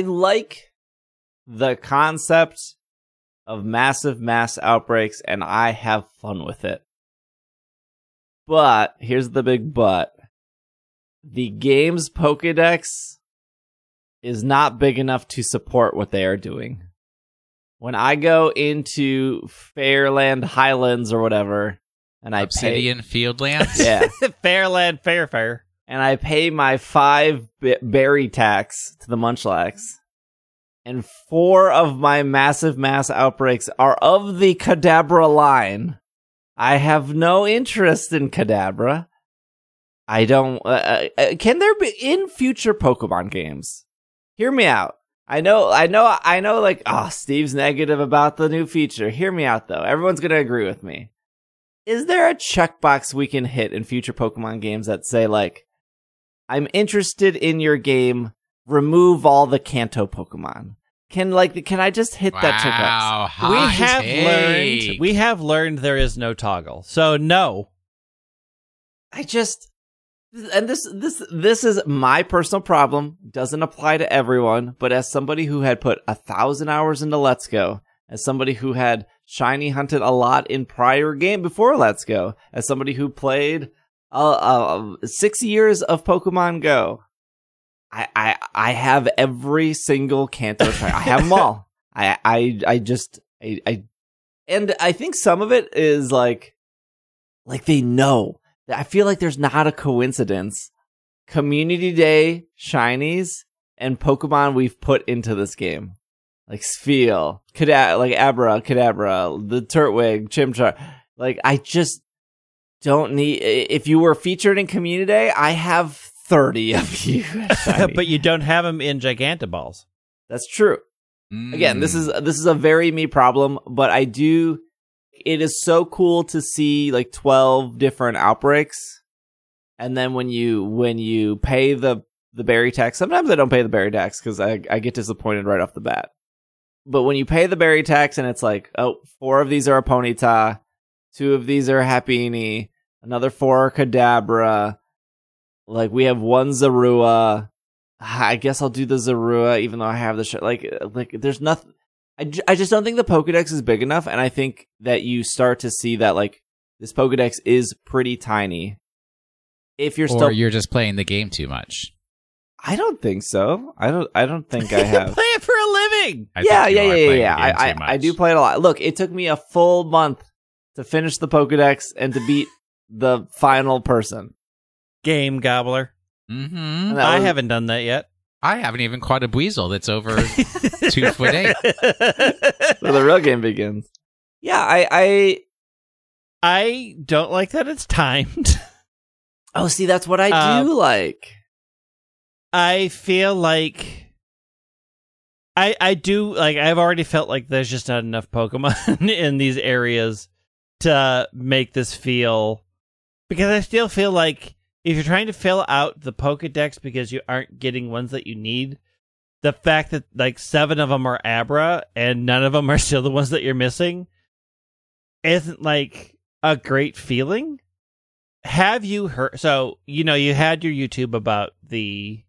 like the concept of massive mass outbreaks, and I have fun with it. But here's the big but: the game's Pokédex is not big enough to support what they are doing. When I go into Fairland Highlands or whatever, and I Obsidian Fieldlands? Yeah. Fairland Fairfire. And I pay my 5 berry tax to the Munchlax, and 4 of my massive mass outbreaks are of the Kadabra line. I have no interest in Kadabra. I don't... can there be... In future Pokemon games, hear me out. I know, like, Steve's negative about the new feature. Hear me out, though. Everyone's going to agree with me. Is there a checkbox we can hit in future Pokemon games that say, like, I'm interested in your game, remove all the Kanto Pokemon? Can I just hit that checkbox? Hot take. We have learned there is no toggle. So, no. And this is my personal problem. Doesn't apply to everyone, but as somebody who had put 1,000 hours into Let's Go, as somebody who had shiny hunted a lot in prior game before Let's Go, as somebody who played 6 years of Pokemon Go, I have every single Kanto. I have them all. And I think some of it is like they know. I feel like there's not a coincidence. Community Day shinies and Pokemon we've put into this game, like Spheal, Abra, Kadabra, the Turtwig, Chimchar. Like, I just don't need. If you were featured in Community Day, I have 30 of you, but you don't have them in Gigantaballs. That's true. Again, this is a very me problem, but I do. It is so cool to see like 12 different outbreaks, and then when you pay the berry tax, sometimes I don't pay the berry tax because I get disappointed right off the bat. But when you pay the berry tax and it's like, 4 of these are a Ponyta, 2 of these are a Happini, another 4 are Kadabra, like we have 1 Zorua. I guess I'll do the Zorua even though I have the like there's nothing. I just don't think the Pokedex is big enough, and I think that you start to see that, like, this Pokedex is pretty tiny. Or you're just playing the game too much. I don't think so. I don't think I have. You play it for a living! Yeah. I do play it a lot. Look, it took me a full month to finish the Pokedex and to beat the final person. Game Gobbler. Mm-hmm. I haven't done that yet. I haven't even caught a Buizel that's over 2'8". So the real game begins. Yeah, I don't like that it's timed. Oh, see, that's what I do like. I feel like I do, like, I've already felt like there's just not enough Pokemon in these areas to make this feel, because I still feel like if you're trying to fill out the Pokedex because you aren't getting ones that you need, the fact that like 7 of them are Abra and none of them are still the ones that you're missing isn't like a great feeling. Have you heard? So, you know, you had your YouTube about the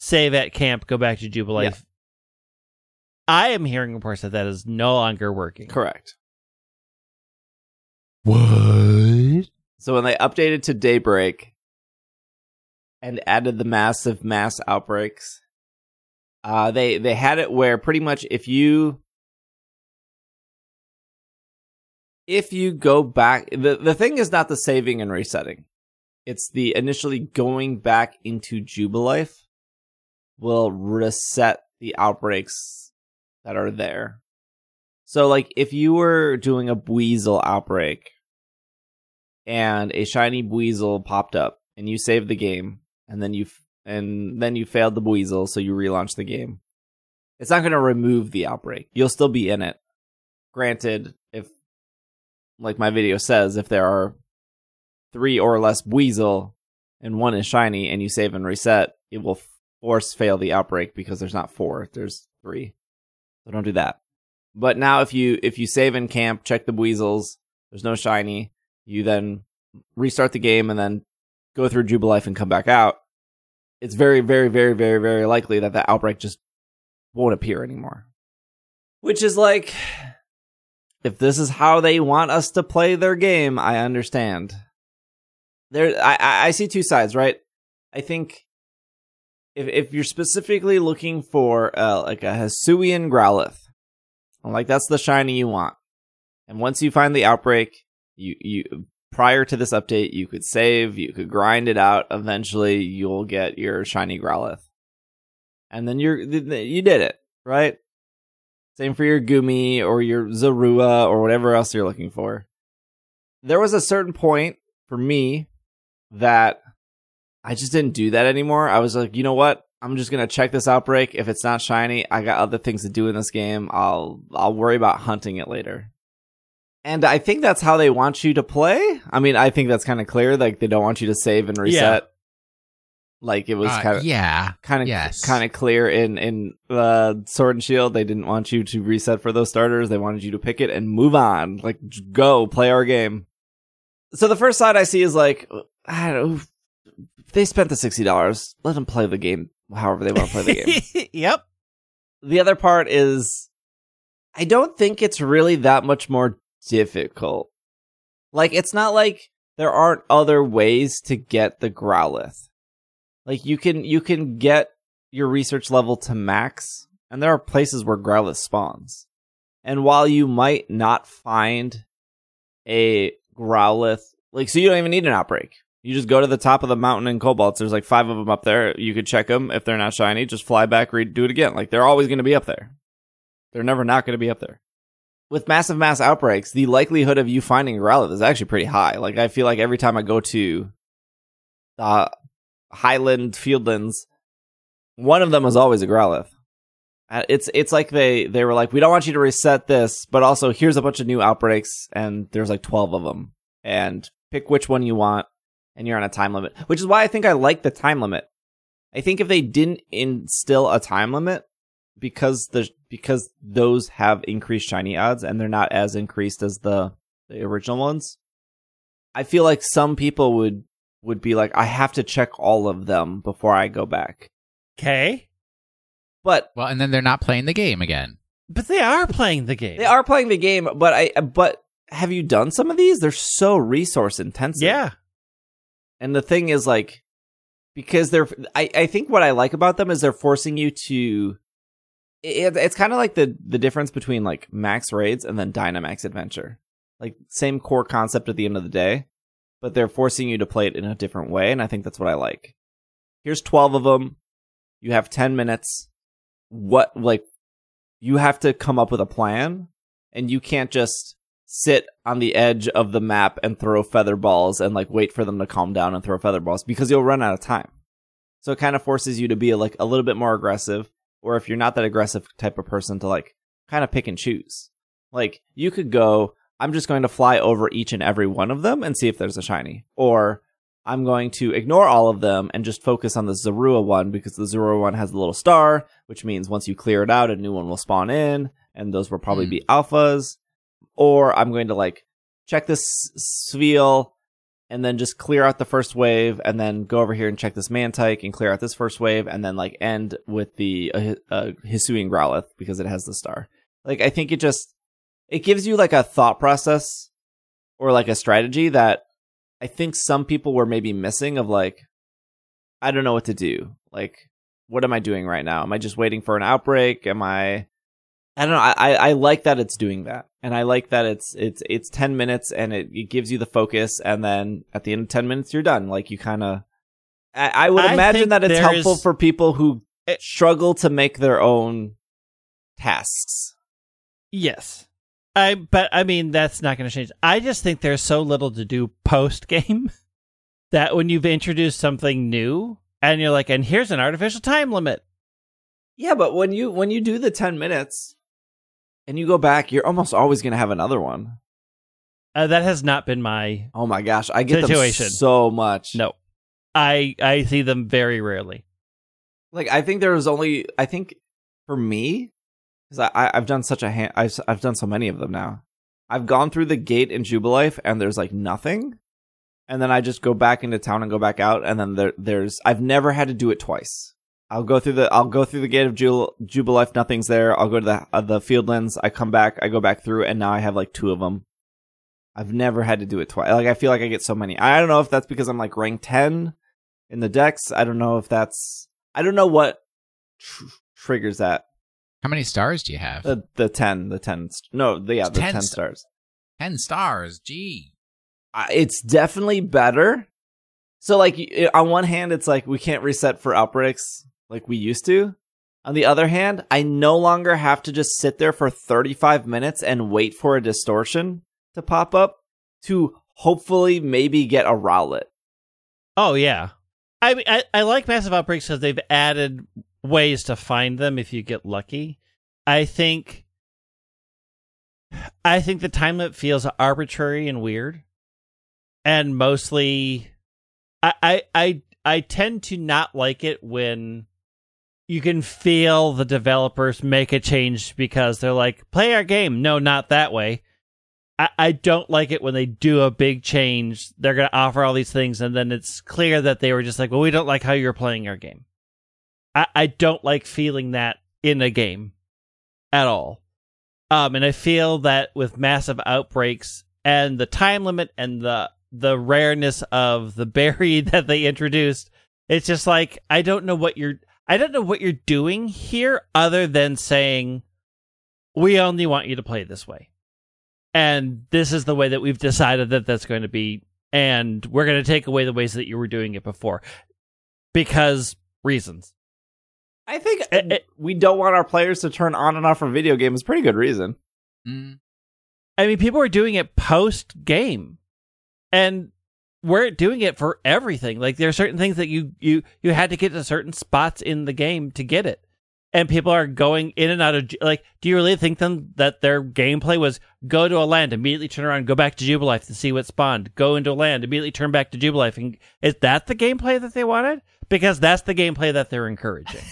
save at camp, go back to Jubilee. Yeah. I am hearing reports that that is no longer working. Correct. What? So when they updated to Daybreak and added the massive mass outbreaks, they had it where pretty much if you go back, the thing is not the saving and resetting. It's the initially going back into Jubilife will reset the outbreaks that are there. So, like, if you were doing a Buizel outbreak and a shiny Buizel popped up and you saved the game and then you failed the Buizel, so you relaunched the game, it's not going to remove the outbreak. You'll still be in it. Granted, if, like my video says, if there are 3 or less Buizel and 1 is shiny and you save and reset, it will force fail the outbreak because there's not 4, there's 3. So don't do that. But now if you save in camp, check the Buizels, there's no shiny, you then restart the game and then go through Jubilife and come back out, it's very, very, very, very, very likely that the outbreak just won't appear anymore. Which is like, if this is how they want us to play their game, I understand. I see two sides, right? I think if you're specifically looking for like a Hisuian Growlithe, I'm like, that's the shiny you want. And once you find the outbreak, you prior to this update, you could save, you could grind it out. Eventually, you'll get your shiny Growlithe. And then you did it, right? Same for your Goomy or your Zorua or whatever else you're looking for. There was a certain point for me that I just didn't do that anymore. I was like, you know what? I'm just going to check this outbreak. If it's not shiny, I got other things to do in this game. I'll worry about hunting it later. And I think that's how they want you to play. I mean, I think that's kind of clear. Like, they don't want you to save and reset. Yeah. Like, it was kind of clear in Sword and Shield. They didn't want you to reset for those starters. They wanted you to pick it and move on. Like, go, play our game. So the first side I see is like, I don't know, they spent the $60. Let them play the game however they want to play the game. Yep. The other part is, I don't think it's really that much more difficult. Like, it's not like there aren't other ways to get the Growlithe. Like, you can get your research level to max, and there are places where Growlithe spawns. And while you might not find a Growlithe, like, so you don't even need an outbreak. You just go to the top of the mountain in Cobalts. There's like 5 of them up there. You could check them. If they're not shiny, just fly back, do it again. Like, they're always going to be up there. They're never not going to be up there. With massive mass outbreaks, the likelihood of you finding Growlithe is actually pretty high. Like, I feel like every time I go to Highland Fieldlands, one of them is always a Growlithe. It's like they were like, we don't want you to reset this, but also here's a bunch of new outbreaks, and there's like 12 of them. And pick which one you want. And you're on a time limit, which is why I think I like the time limit. I think if they didn't instill a time limit, because those have increased shiny odds and they're not as increased as the original ones, I feel like some people would be like, I have to check all of them before I go back. Okay. Well, and then they're not playing the game again. But they are playing the game. They are playing the game, but have you done some of these? They're so resource intensive. Yeah. And the thing is, like, because I think what I like about them is they're forcing you to, it's kind of like the difference between, like, Max Raids and then Dynamax Adventure. Like, same core concept at the end of the day, but they're forcing you to play it in a different way, and I think that's what I like. Here's 12 of them. You have 10 minutes. You have to come up with a plan, and you can't just sit on the edge of the map and throw feather balls and, like, wait for them to calm down and throw feather balls because you'll run out of time. So it kind of forces you to be, like, a little bit more aggressive, or if you're not that aggressive type of person, to like kind of pick and choose. Like you could go, I'm just going to fly over each and every one of them and see if there's a shiny, or I'm going to ignore all of them and just focus on the Zorua one because the Zorua one has a little star, which means once you clear it out, a new one will spawn in, and those will probably be alphas. Or I'm going to like check this Sveal and then just clear out the first wave, and then go over here and check this Mantike and clear out this first wave, and then like end with the Hisuian Growlithe because it has the star. Like I think it gives you like a thought process or like a strategy that I think some people were maybe missing of like, I don't know what to do. Like, what am I doing right now? Am I just waiting for an outbreak? I don't know. I like that it's doing that. And I like that it's 10 minutes and it gives you the focus. And then at the end of 10 minutes, you're done. Like you kind of, I would imagine that it's helpful for people who struggle to make their own tasks. Yes. But I mean, that's not going to change. I just think there's so little to do post game that when you've introduced something new and you're like, and here's an artificial time limit. Yeah, but when you do the 10 minutes and you go back, you're almost always going to have another one. That has not been my oh my gosh, I get situation. Them so much. No, I see them very rarely. Like I think for me. Because I've done such a I've done so many of them now. I've gone through the gate in Jubilife and there's like nothing, and then I just go back into town and go back out, and then there's I've never had to do it twice. I'll go through the gate of Jubilife, nothing's there. I'll go to the Fieldlands. I come back, I go back through, and now I have like two of them. I've never had to do it twice. Like I feel like I get so many. I don't know if that's because I'm like rank 10 in the decks. I don't know if that's I don't know what triggers that. How many stars do you have? The 10 stars. 10 stars, gee. It's definitely better. So, like, on one hand, it's like we can't reset for outbreaks like we used to. On the other hand, I no longer have to just sit there for 35 minutes and wait for a distortion to pop up to hopefully maybe get a Rowlet. Oh, yeah. I mean, I like massive outbreaks because they've added ways to find them if you get lucky. I think the time limit feels arbitrary and weird, and mostly I tend to not like it when you can feel the developers make a change because they're like, play our game. No, not that way. I don't like it when they do a big change. They're going to offer all these things, and then it's clear that they were just like, well, we don't like how you're playing our game. I don't like feeling that in a game at all. And I feel that with massive outbreaks and the time limit and the rareness of the berry that they introduced, it's just like, I don't know what you're doing here other than saying, we only want you to play this way. And this is the way that we've decided that that's going to be. And we're going to take away the ways that you were doing it before. Because reasons. I think we don't want our players to turn on and off from video games. Pretty good reason. I mean, people are doing it post-game. And we're doing it for everything. Like, there are certain things that you had to get to certain spots in the game to get it. And people are going in and out of... Like, do you really think then that their gameplay was go to a land, immediately turn around, go back to Jubilife to see what spawned, go into a land, immediately turn back to Jubilife? And is that the gameplay that they wanted? Because that's the gameplay that they're encouraging.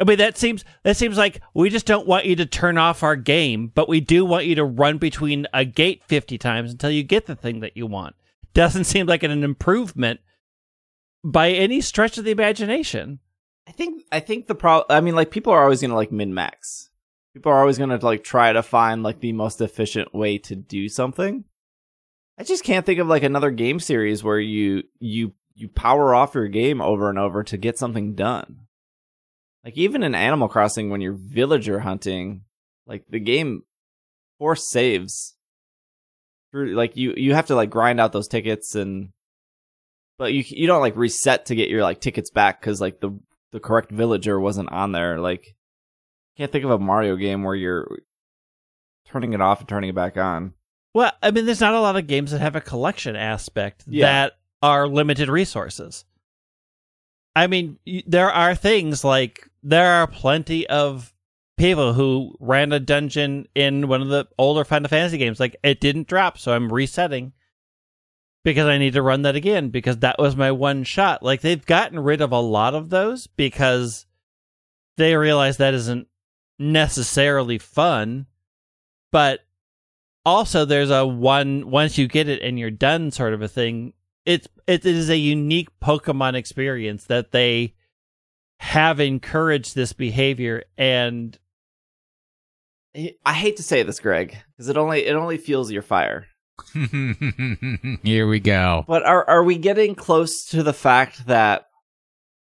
I mean, that seems like we just don't want you to turn off our game, but we do want you to run between a gate 50 times until you get the thing that you want. Doesn't seem like an improvement by any stretch of the imagination. I think the problem, I mean, like, people are always going to like min-max. People are always going to like try to find like the most efficient way to do something. I just can't think of like another game series where you power off your game over and over to get something done. Like, even in Animal Crossing, when you're villager hunting, like, the game force saves. Like, you have to, like, grind out those tickets, and... But you don't, like, reset to get your, like, tickets back, because, like, the correct villager wasn't on there. Like, can't think of a Mario game where you're turning it off and turning it back on. Well, I mean, there's not a lot of games that have a collection aspect that are limited resources. I mean, there are things like... there are plenty of people who ran a dungeon in one of the older Final Fantasy games. Like, it didn't drop, so I'm resetting because I need to run that again because that was my one shot. Like, they've gotten rid of a lot of those because they realize that isn't necessarily fun. But also, there's a one, once you get it and you're done sort of a thing. It is a unique Pokemon experience that they have encouraged this behavior, and I hate to say this, Greg, because it only fuels your fire. Here we go. But are we getting close to the fact that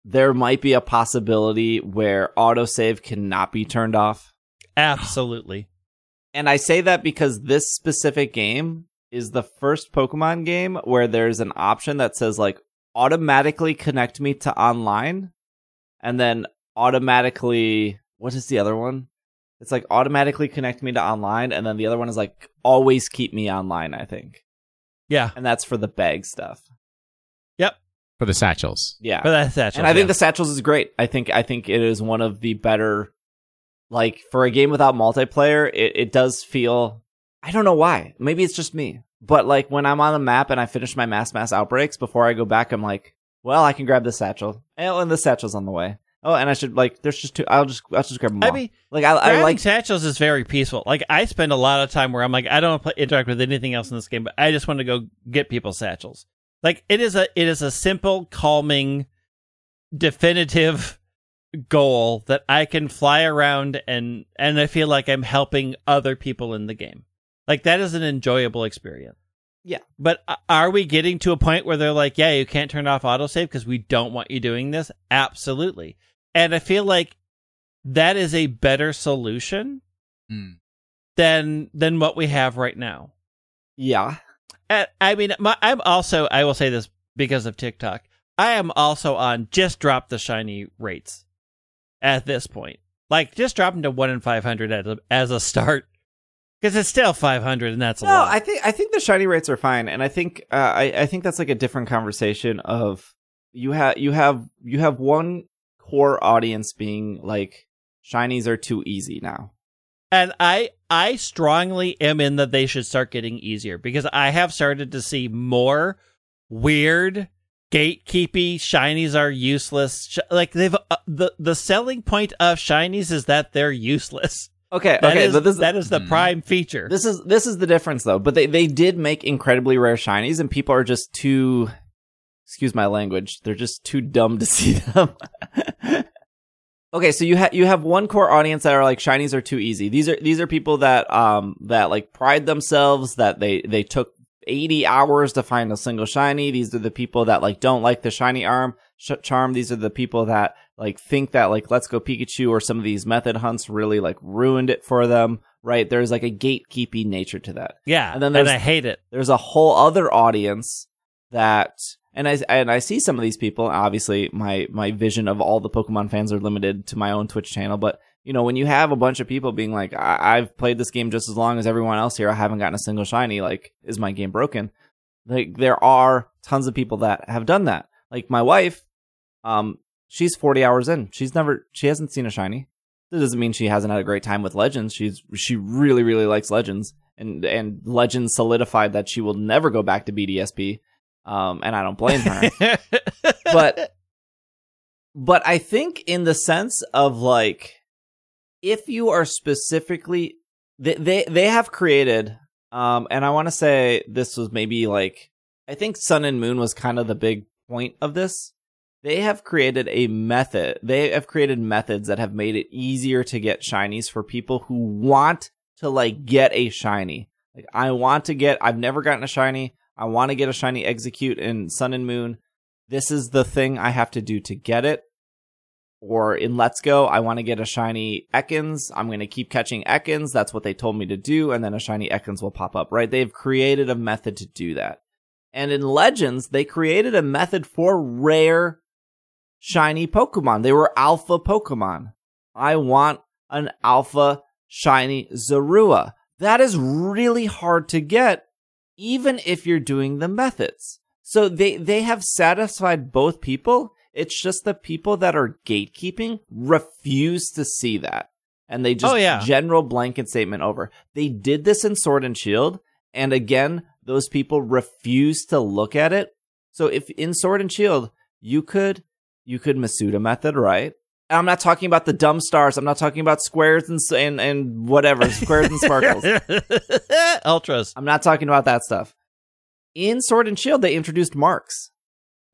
there might be a possibility where autosave cannot be turned off? Absolutely. And I say that because this specific game is the first Pokemon game where there's an option that says, like, automatically connect me to online, and then automatically, what is the other one? It's like automatically connect me to online, and then the other one is like always keep me online, I think. Yeah. And that's for the bag stuff. Yep. For the satchels. Yeah. For that satchel. And I think the satchels is great. I think it is one of the better, like, for a game without multiplayer, it does feel, I don't know why. Maybe it's just me. But, like, when I'm on the map and I finish my mass outbreaks, before I go back, I'm like, well, I can grab this satchel. Oh, and the satchel's on the way. Oh, and I should, like, there's just two. I'll just grab them all. I mean, like, I like satchels is very peaceful. Like, I spend a lot of time where I'm like, I don't interact with anything else in this game, but I just want to go get people's satchels. Like, it is a simple, calming, definitive goal that I can fly around and I feel like I'm helping other people in the game. Like, that is an enjoyable experience. Yeah. But are we getting to a point where they're like, yeah, you can't turn off autosave because we don't want you doing this? Absolutely. And I feel like that is a better solution than what we have right now. Yeah. And, I mean, I will say this because of TikTok, I am also on just drop the shiny rates at this point. Like, just drop them to 1 in 500 as a start. Because it's still 500, and that's a lot. No, I think the shiny rates are fine, and I think that's like a different conversation of you have one core audience being like shinies are too easy now, and I strongly am in that they should start getting easier because I have started to see more weird gatekeepy shinies are useless. Like they've the selling point of shinies is that they're useless. Okay, that is the prime feature. This is the difference, though. But they did make incredibly rare shinies, and people are just too, excuse my language, they're just too dumb to see them. Okay, so you have one core audience that are like shinies are too easy. These are people that that like pride themselves that they took 80 hours to find a single shiny. These are the people that like don't like the shiny charm. These are the people that like think that like Let's Go Pikachu or some of these method hunts really like ruined it for them, right? There's like a gatekeeping nature to that. Yeah, and then I hate it. There's a whole other audience that, and I see some of these people. Obviously, my vision of all the Pokemon fans are limited to my own Twitch channel, but you know, when you have a bunch of people being like, I've played this game just as long as everyone else here, I haven't gotten a single shiny, like, is my game broken? Like, there are tons of people that have done that. Like, my wife, she's 40 hours in. She hasn't seen a shiny. That doesn't mean she hasn't had a great time with Legends. She really, really likes Legends. And Legends solidified that she will never go back to BDSP. And I don't blame her. But I think in the sense of, like, if you are specifically... They have created... and I want to say this was maybe, like... I think Sun and Moon was kind of the big point of this. They have created a method. They have created methods that have made it easier to get shinies for people who want to, like, get a shiny. Like, I want to get... I've never gotten a shiny. I want to get a shiny Exeggcute in Sun and Moon. This is the thing I have to do to get it. Or in Let's Go, I want to get a shiny Ekans. I'm going to keep catching Ekans. That's what they told me to do. And then a shiny Ekans will pop up, right? They've created a method to do that. And in Legends, they created a method for rare shiny Pokemon. They were alpha Pokemon. I want an alpha shiny Zorua. That is really hard to get, even if you're doing the methods. So they have satisfied both people. It's just the people that are gatekeeping refuse to see that. And they just general blanket statement over. They did this in Sword and Shield. And again, those people refuse to look at it. So if in Sword and Shield, you could Masuda method, right? And I'm not talking about the dumb stars. I'm not talking about squares and whatever, squares and sparkles. Ultras. I'm not talking about that stuff. In Sword and Shield, they introduced marks.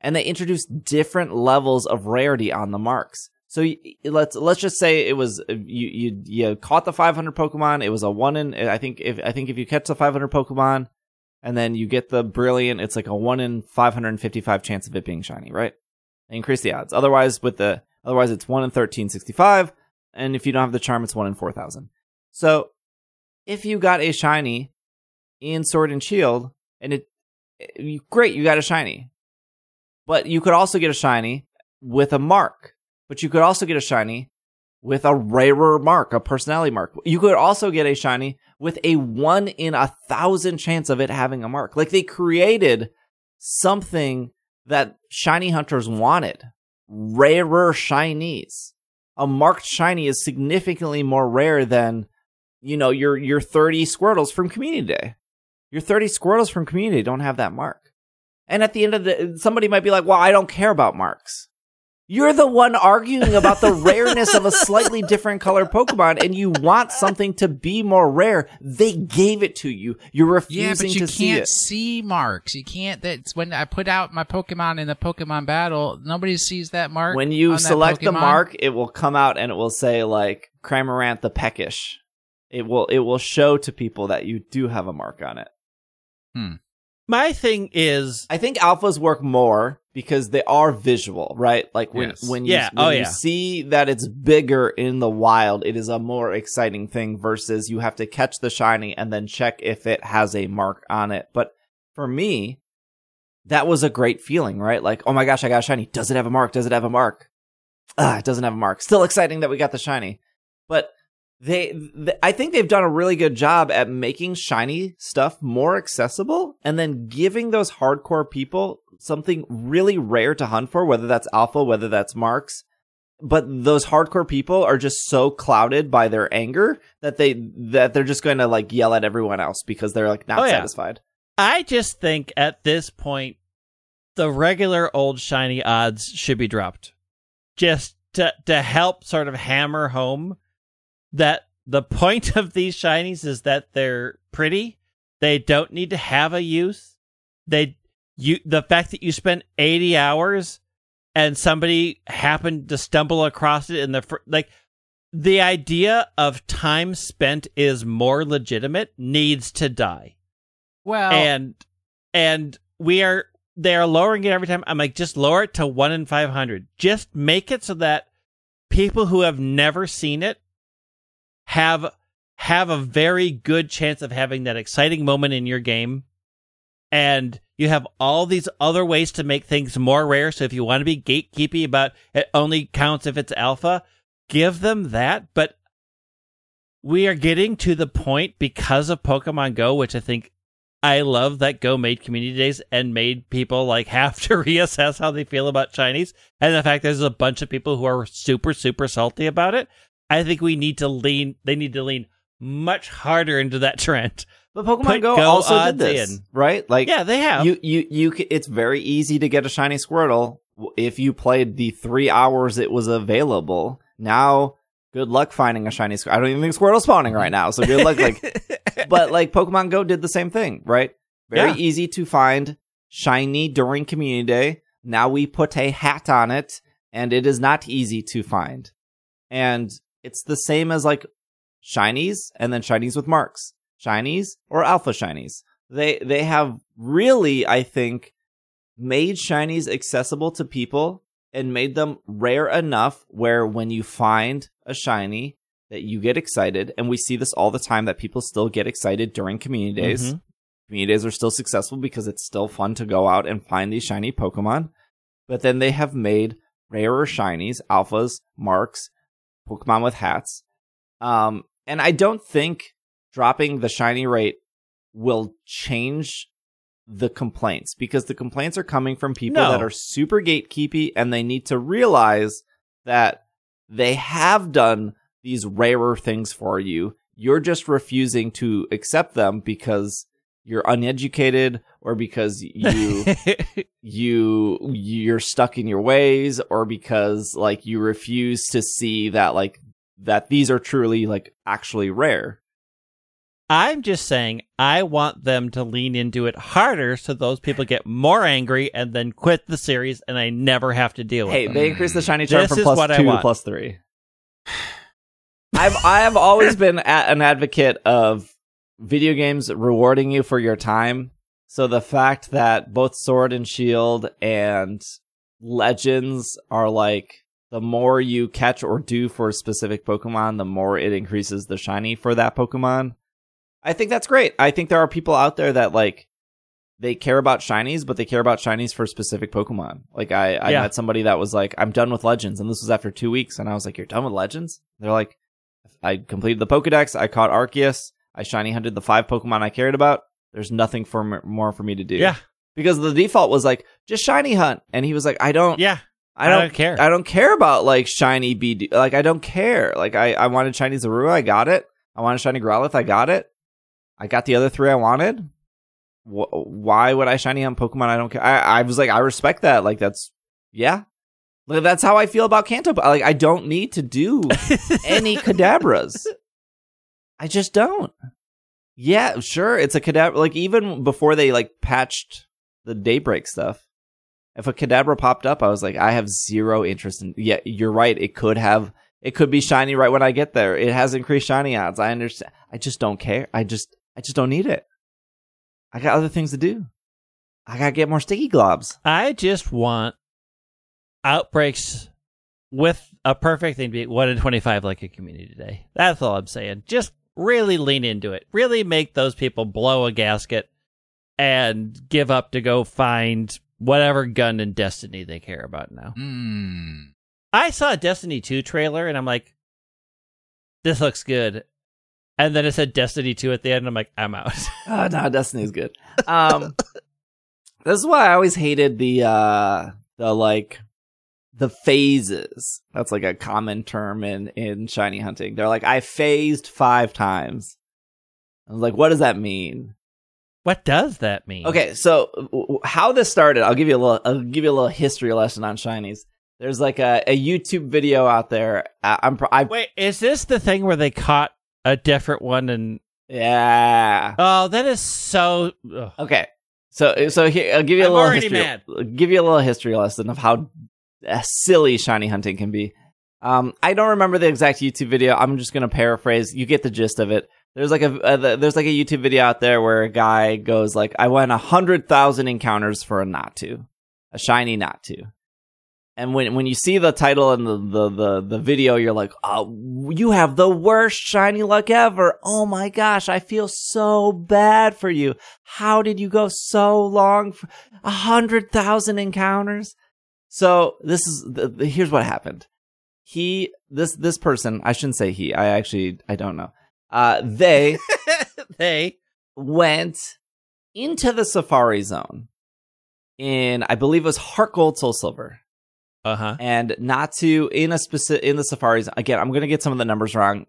And they introduced different levels of rarity on the marks. So let's just say it was you caught the 500 Pokemon. It was a one in I think if you catch the 500 Pokemon, and then you get the brilliant, it's like a 1 in 555 chance of it being shiny, right? They increase the odds. Otherwise it's 1 in 1365, and if you don't have the charm, it's 1 in 4000. So if you got a shiny in Sword and Shield, and great, you got a shiny, but you could also get a shiny with a mark. But you could also get a shiny with a rarer mark, a personality mark. You could also get a shiny with a 1 in 1000 chance of it having a mark. Like, they created something that shiny hunters wanted. Rarer shinies. A marked shiny is significantly more rare than, you know, your 30 Squirtles from Community Day. Your 30 Squirtles from Community Day don't have that mark. And at the end of the day, somebody might be like, well, I don't care about marks. You're the one arguing about the rareness of a slightly different colored Pokemon, and you want something to be more rare. They gave it to you. You're refusing to see it. Yeah, but you can't see marks. You can't. That's when I put out my Pokemon in the Pokemon battle. Nobody sees that mark. When you select the mark, it will come out and it will say, like, Cramorant the Peckish. It will show to people that you do have a mark on it. My thing is, I think alphas work more because they are visual, right? Like when you see that it's bigger in the wild, it is a more exciting thing versus you have to catch the shiny and then check if it has a mark on it. But for me, that was a great feeling, right? Like, oh my gosh, I got a shiny. Does it have a mark? Does it have a mark? It doesn't have a mark. Still exciting that we got the shiny. But I think they've done a really good job at making shiny stuff more accessible and then giving those hardcore people something really rare to hunt for, whether that's alpha, whether that's marks. But those hardcore people are just so clouded by their anger that they're just going to, like, yell at everyone else because they're, like, not satisfied. I just think at this point, the regular old shiny odds should be dropped just to help sort of hammer home that the point of these shinies is that they're pretty. They don't need to have a use. The fact that you spent 80 hours and somebody happened to stumble across it in the idea of time spent is more legitimate needs to die. Well, and they are lowering it every time. I'm like, just lower it to 1 in 500. Just make it so that people who have never seen it have a very good chance of having that exciting moment in your game, and you have all these other ways to make things more rare. So if you want to be gatekeepy about it only counts if it's alpha, give them that. But we are getting to the point because of Pokemon Go, which I think I love that Go made community days and made people like have to reassess how they feel about shinies, and the fact there's a bunch of people who are super, super salty about it. I think they need to lean much harder into that trend. But Pokemon Go also did this, right? Like, yeah, they have. It's very easy to get a shiny Squirtle if you played the 3 hours it was available. Now, good luck finding a shiny Squirtle. I don't even think Squirtle's spawning right now, so good luck. But like Pokemon Go did the same thing, right? Very easy to find shiny during Community Day. Now we put a hat on it, and it is not easy to find. And it's the same as, like, shinies and then shinies with marks. Shinies or alpha shinies. They have really, I think, made shinies accessible to people and made them rare enough where when you find a shiny that you get excited. And we see this all the time that people still get excited during community days. Mm-hmm. Community days are still successful because it's still fun to go out and find these shiny Pokemon. But then they have made rarer shinies, alphas, marks, Pokemon with hats. And I don't think dropping the shiny rate will change the complaints, because the complaints are coming from people that are super gatekeepy, and they need to realize that they have done these rarer things for you. You're just refusing to accept them because you're uneducated, or because you're stuck in your ways, or because like you refuse to see that like that these are truly like actually rare. I'm just saying I want them to lean into it harder so those people get more angry and then quit the series and I never have to deal with them. Hey, they increased the shiny charm from +2 to +3. I have always been an advocate of video games rewarding you for your time. So the fact that both Sword and Shield and Legends are like, the more you catch or do for a specific Pokemon, the more it increases the shiny for that Pokemon. I think that's great. I think there are people out there that like they care about shinies, but they care about shinies for specific Pokemon. Like I met somebody that was like, I'm done with Legends. And this was after 2 weeks. And I was like, you're done with Legends? They're like, I completed the Pokedex. I caught Arceus. I shiny hunted the 5 Pokemon I cared about. There's nothing more for me to do. Yeah. Because the default was like, just shiny hunt. And he was like, I don't care. I don't care about like shiny BD. Like, I don't care. Like I wanted shiny Zorua. I got it. I wanted shiny Growlithe. I got it. I got the other 3 I wanted. Why would I shiny hunt Pokemon? I don't care. I was like, I respect that. Like, that's, yeah. Like, that's how I feel about Kanto. Like, I don't need to do any Kadabras. I just don't. Yeah, sure. It's a Kadabra. Like, even before they, like, patched the Daybreak stuff, if a Kadabra popped up, I was like, I have zero interest in. Yeah, you're right. It could be shiny right when I get there. It has increased shiny odds. I understand. I just don't care. I just don't need it. I got other things to do. I gotta get more sticky globs. I just want outbreaks with a perfect thing to be 1 in 25 like a community day. That's all I'm saying. Just really lean into it. Really make those people blow a gasket and give up to go find whatever gun in Destiny they care about now. Mm. I saw a Destiny 2 trailer and I'm like, this looks good. And then it said Destiny 2 at the end, and I'm like, I'm out. Oh, no, Destiny's good. This is why I always hated the phases. That's like a common term in shiny hunting. They're like, I phased 5 times. I was like, what does that mean? What does that mean? Okay, so how this started, I'll give you a little history lesson on shinies. There's like a YouTube video out there. Wait, is this the thing where they caught a different one? And yeah. Oh, that is so. Ugh. Okay. So here, I'll give you a little history lesson of how silly shiny hunting can be. I don't remember the exact YouTube video. I'm just gonna paraphrase. You get the gist of it. There's like a YouTube video out there where a guy goes like, "I won 100,000 encounters for a Natu, a shiny Natu." And when you see the title and the video, you're like, oh, you have the worst shiny luck ever. Oh my gosh, I feel so bad for you. How did you go so long? 100,000 encounters? So this is here's what happened. This person, I shouldn't say he. I don't know. They went into the Safari Zone in, I believe it was Heart Gold, Soul Silver. Uh-huh. And Natu in the Safari Zone. Again, I'm going to get some of the numbers wrong.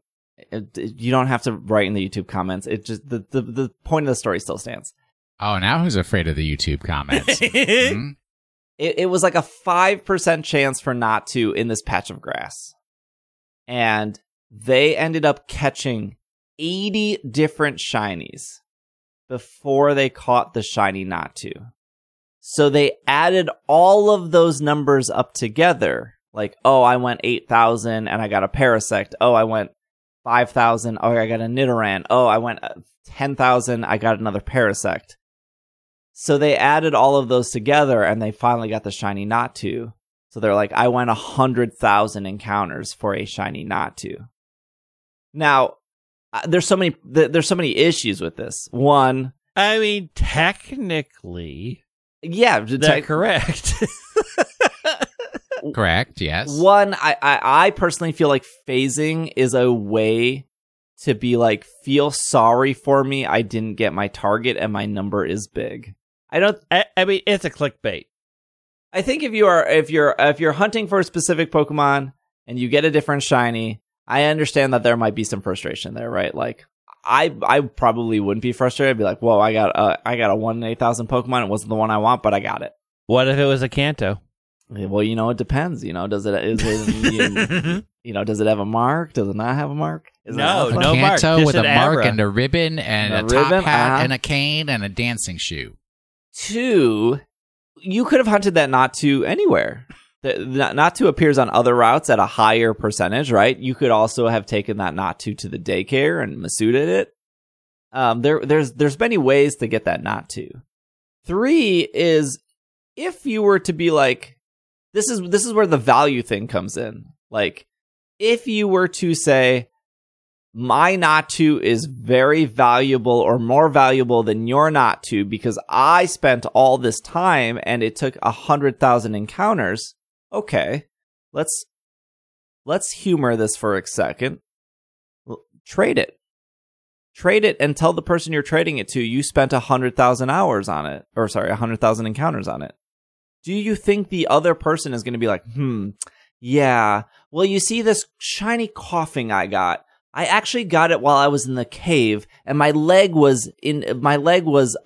You don't have to write in the YouTube comments. It just the point of the story still stands. Oh, now who's afraid of the YouTube comments? Mm-hmm. It was like a 5% chance for Natu in this patch of grass. And they ended up catching 80 different shinies before they caught the shiny Natu. So they added all of those numbers up together. Like, oh, I went 8,000 and I got a Parasect. Oh, I went 5,000. Oh, I got a Nidoran. Oh, I went 10,000. I got another Parasect. So they added all of those together and they finally got the shiny Natu. So they're like, I went 100,000 encounters for a shiny Natu. Now, there's so many issues with this. One, I mean, technically. Yeah, that's correct. Correct, yes. One, I personally feel like phasing is a way to be like, feel sorry for me, I didn't get my target and my number is big. I mean, it's a clickbait. I think if you're hunting for a specific Pokemon and you get a different shiny, I understand that there might be some frustration there, right? Like, I probably wouldn't be frustrated. I'd be like, whoa, I got a 1 in 8,000 Pokemon. It wasn't the one I want, but I got it. What if it was a Kanto? Well, you know, it depends. You know, does it have a mark? Does it not have a mark? No mark. Kanto with a mark and a ribbon and a top hat and a cane and a dancing shoe. 2, you could have hunted that Natu anywhere. Natu appears on other routes at a higher percentage, right? You could also have taken that Natu to the daycare and Masuda'd it. There's many ways to get that Natu. 3 is if you were to be like, this is where the value thing comes in. Like, if you were to say, my Natu is very valuable or more valuable than your Natu because I spent all this time and it took 100,000 encounters. Okay, let's humor this for a second. Trade it and tell the person you're trading it to you spent 100,000 hours on it, or sorry, 100,000 encounters on it. Do you think the other person is going to be like, yeah, well, you see this shiny coughing I got. I actually got it while I was in the cave, and my leg was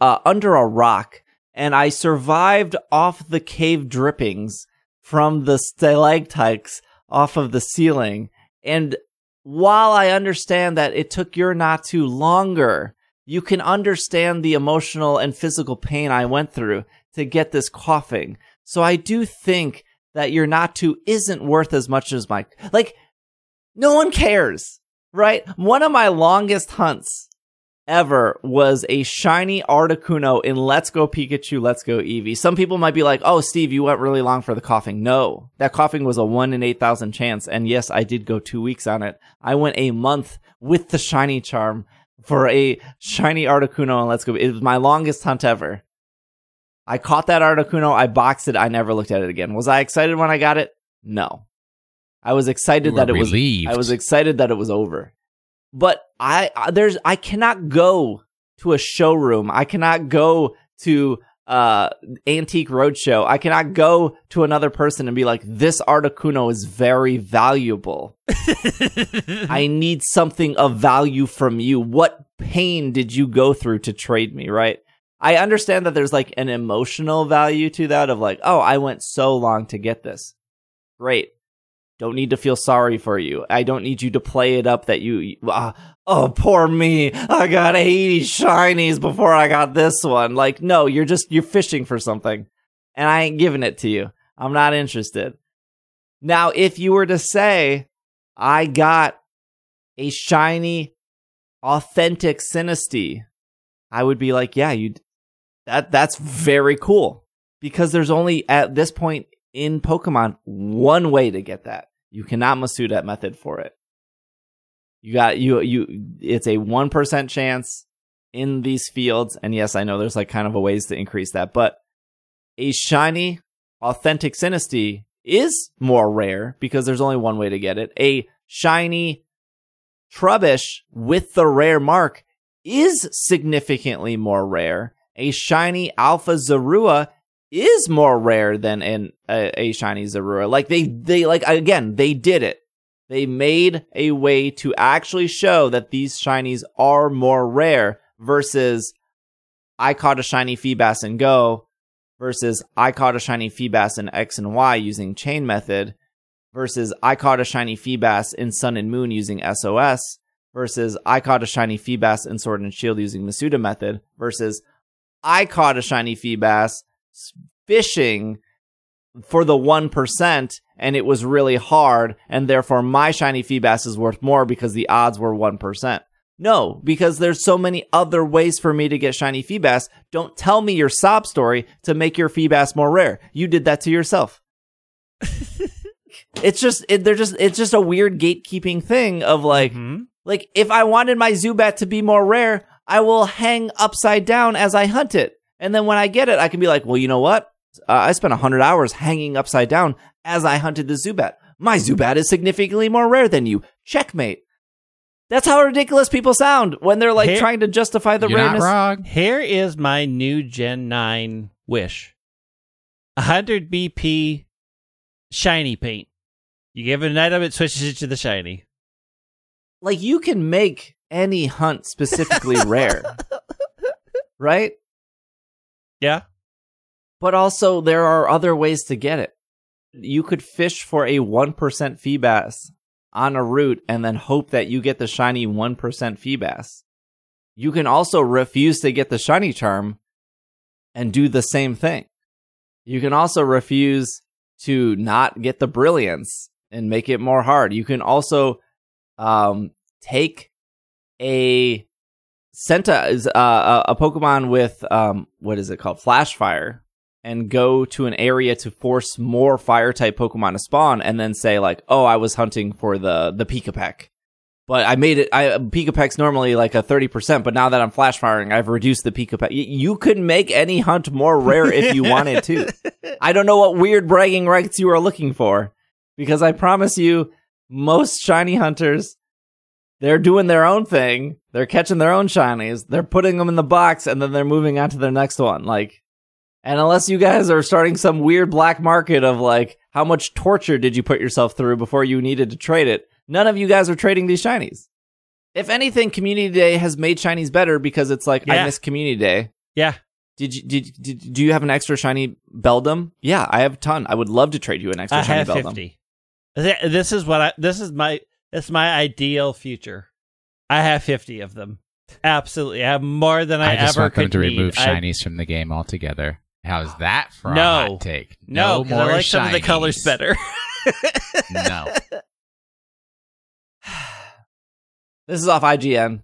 under a rock, and I survived off the cave drippings from the stalactites off of the ceiling. And while I understand that it took your Natu longer, you can understand the emotional and physical pain I went through to get this coughing. So I do think that your Natu isn't worth as much as my... Like, no one cares, right? One of my longest hunts ever was a shiny Articuno in Let's Go Pikachu, Let's Go Eevee. Some people might be like, oh, Steve, you went really long for the coughing. No, that coughing was a 1 in 8,000 chance. And yes, I did go 2 weeks on it. I went a month with the shiny charm for a shiny Articuno and Let's Go. It was my longest hunt ever. I caught that Articuno. I boxed it. I never looked at it again. Was I excited when I got it? No. I was excited that it was relieved. I was excited that it was over. But I cannot go to a showroom. I cannot go to Antique Roadshow. I cannot go to another person and be like, this Articuno is very valuable. I need something of value from you. What pain did you go through to trade me, right? I understand that there's like an emotional value to that of like, oh, I went so long to get this. Great. Don't need to feel sorry for you. I don't need you to play it up that you, oh, poor me. I got 80 shinies before I got this one. Like, no, you're fishing for something and I ain't giving it to you. I'm not interested. Now, if you were to say, I got a shiny, authentic Sinistea, I would be like, yeah, that's very cool because there's only at this point in Pokemon one way to get that. You cannot Masuda that method for it. It's a 1% chance in these fields. And yes, I know there's like kind of a ways to increase that, but a shiny authentic Sinistea is more rare because there's only one way to get it. A shiny Trubbish with the rare mark is significantly more rare. A shiny Alpha Zorua is more rare than a shiny Zorua. Like they like again, they did it. They made a way to actually show that these shinies are more rare versus I caught a shiny Feebas in Go versus I caught a shiny Feebas in X and Y using chain method versus I caught a shiny Feebas in Sun and Moon using SOS versus I caught a shiny Feebas in Sword and Shield using Masuda method versus I caught a shiny Feebas fishing for the 1% and it was really hard and therefore my shiny Feebas is worth more because the odds were 1%. No, because there's so many other ways for me to get shiny Feebas. Don't tell me your sob story to make your Feebas more rare. You did that to yourself. It's just a weird gatekeeping thing of like, like if I wanted my Zubat to be more rare, I will hang upside down as I hunt it. And then when I get it, I can be like, well, you know what? I spent 100 hours hanging upside down as I hunted the Zubat. My Zubat is significantly more rare than you. Checkmate. That's how ridiculous people sound when they're like trying to justify the rareness. You're not wrong. Here is my new Gen 9 wish. 100 BP shiny paint. You give it a night of it, switches it to the shiny. Like, you can make any hunt specifically rare. Right? Yeah. But also, there are other ways to get it. You could fish for a 1% Feebas on a route and then hope that you get the shiny 1% Feebas. You can also refuse to get the shiny charm and do the same thing. You can also refuse to not get the brilliance and make it more hard. You can also take a Senta is a Pokemon with what is it called? Flash Fire, and go to an area to force more fire type Pokemon to spawn, and then say like, "Oh, I was hunting for the Pikipek, but I made it. Pikipek's normally like a 30%, but now that I'm flash firing, I've reduced the Pikipek." You could make any hunt more rare if you wanted to. I don't know what weird bragging rights you are looking for, because I promise you, most shiny hunters, they're doing their own thing. They're catching their own shinies. They're putting them in the box, and then they're moving on to their next one. Like, and unless you guys are starting some weird black market of like, how much torture did you put yourself through before you needed to trade it? None of you guys are trading these shinies. If anything, Community Day has made shinies better because it's like, I miss Community Day. Yeah. Do you have an extra shiny Beldum? Yeah, I have a ton. I would love to trade you an extra shiny Beldum. I have 50. That's my ideal future. I have 50 of them. Absolutely. I have more than I ever could need. I just want them to remove shinies from the game altogether. How's that for a hot take? No, because I like shinies. Some of the colors better. No. This is off IGN.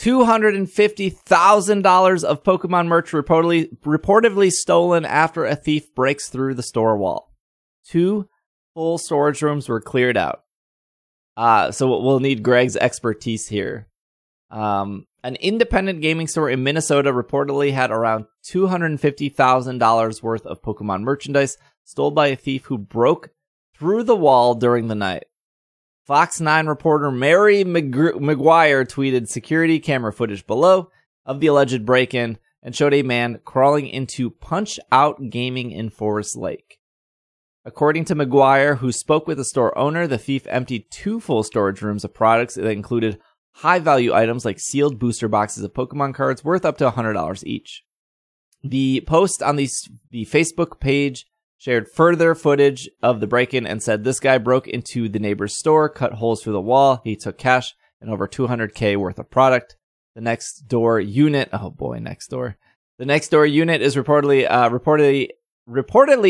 $250,000 of Pokemon merch reportedly stolen after a thief breaks through the store wall. 2 full storage rooms were cleared out. So we'll need Greg's expertise here. An independent gaming store in Minnesota reportedly had around $250,000 worth of Pokemon merchandise stolen by a thief who broke through the wall during the night. Fox 9 reporter Mary McGuire tweeted security camera footage below of the alleged break-in and showed a man crawling into Punch Out Gaming in Forest Lake. According to McGuire, who spoke with the store owner, the thief emptied 2 full storage rooms of products that included high-value items like sealed booster boxes of Pokemon cards worth up to $100 each. The post on the Facebook page shared further footage of the break-in and said, "This guy broke into the neighbor's store, cut holes through the wall. He took cash and over $200K worth of product. The next door unit..." Oh boy, next door. "The next door unit is reportedly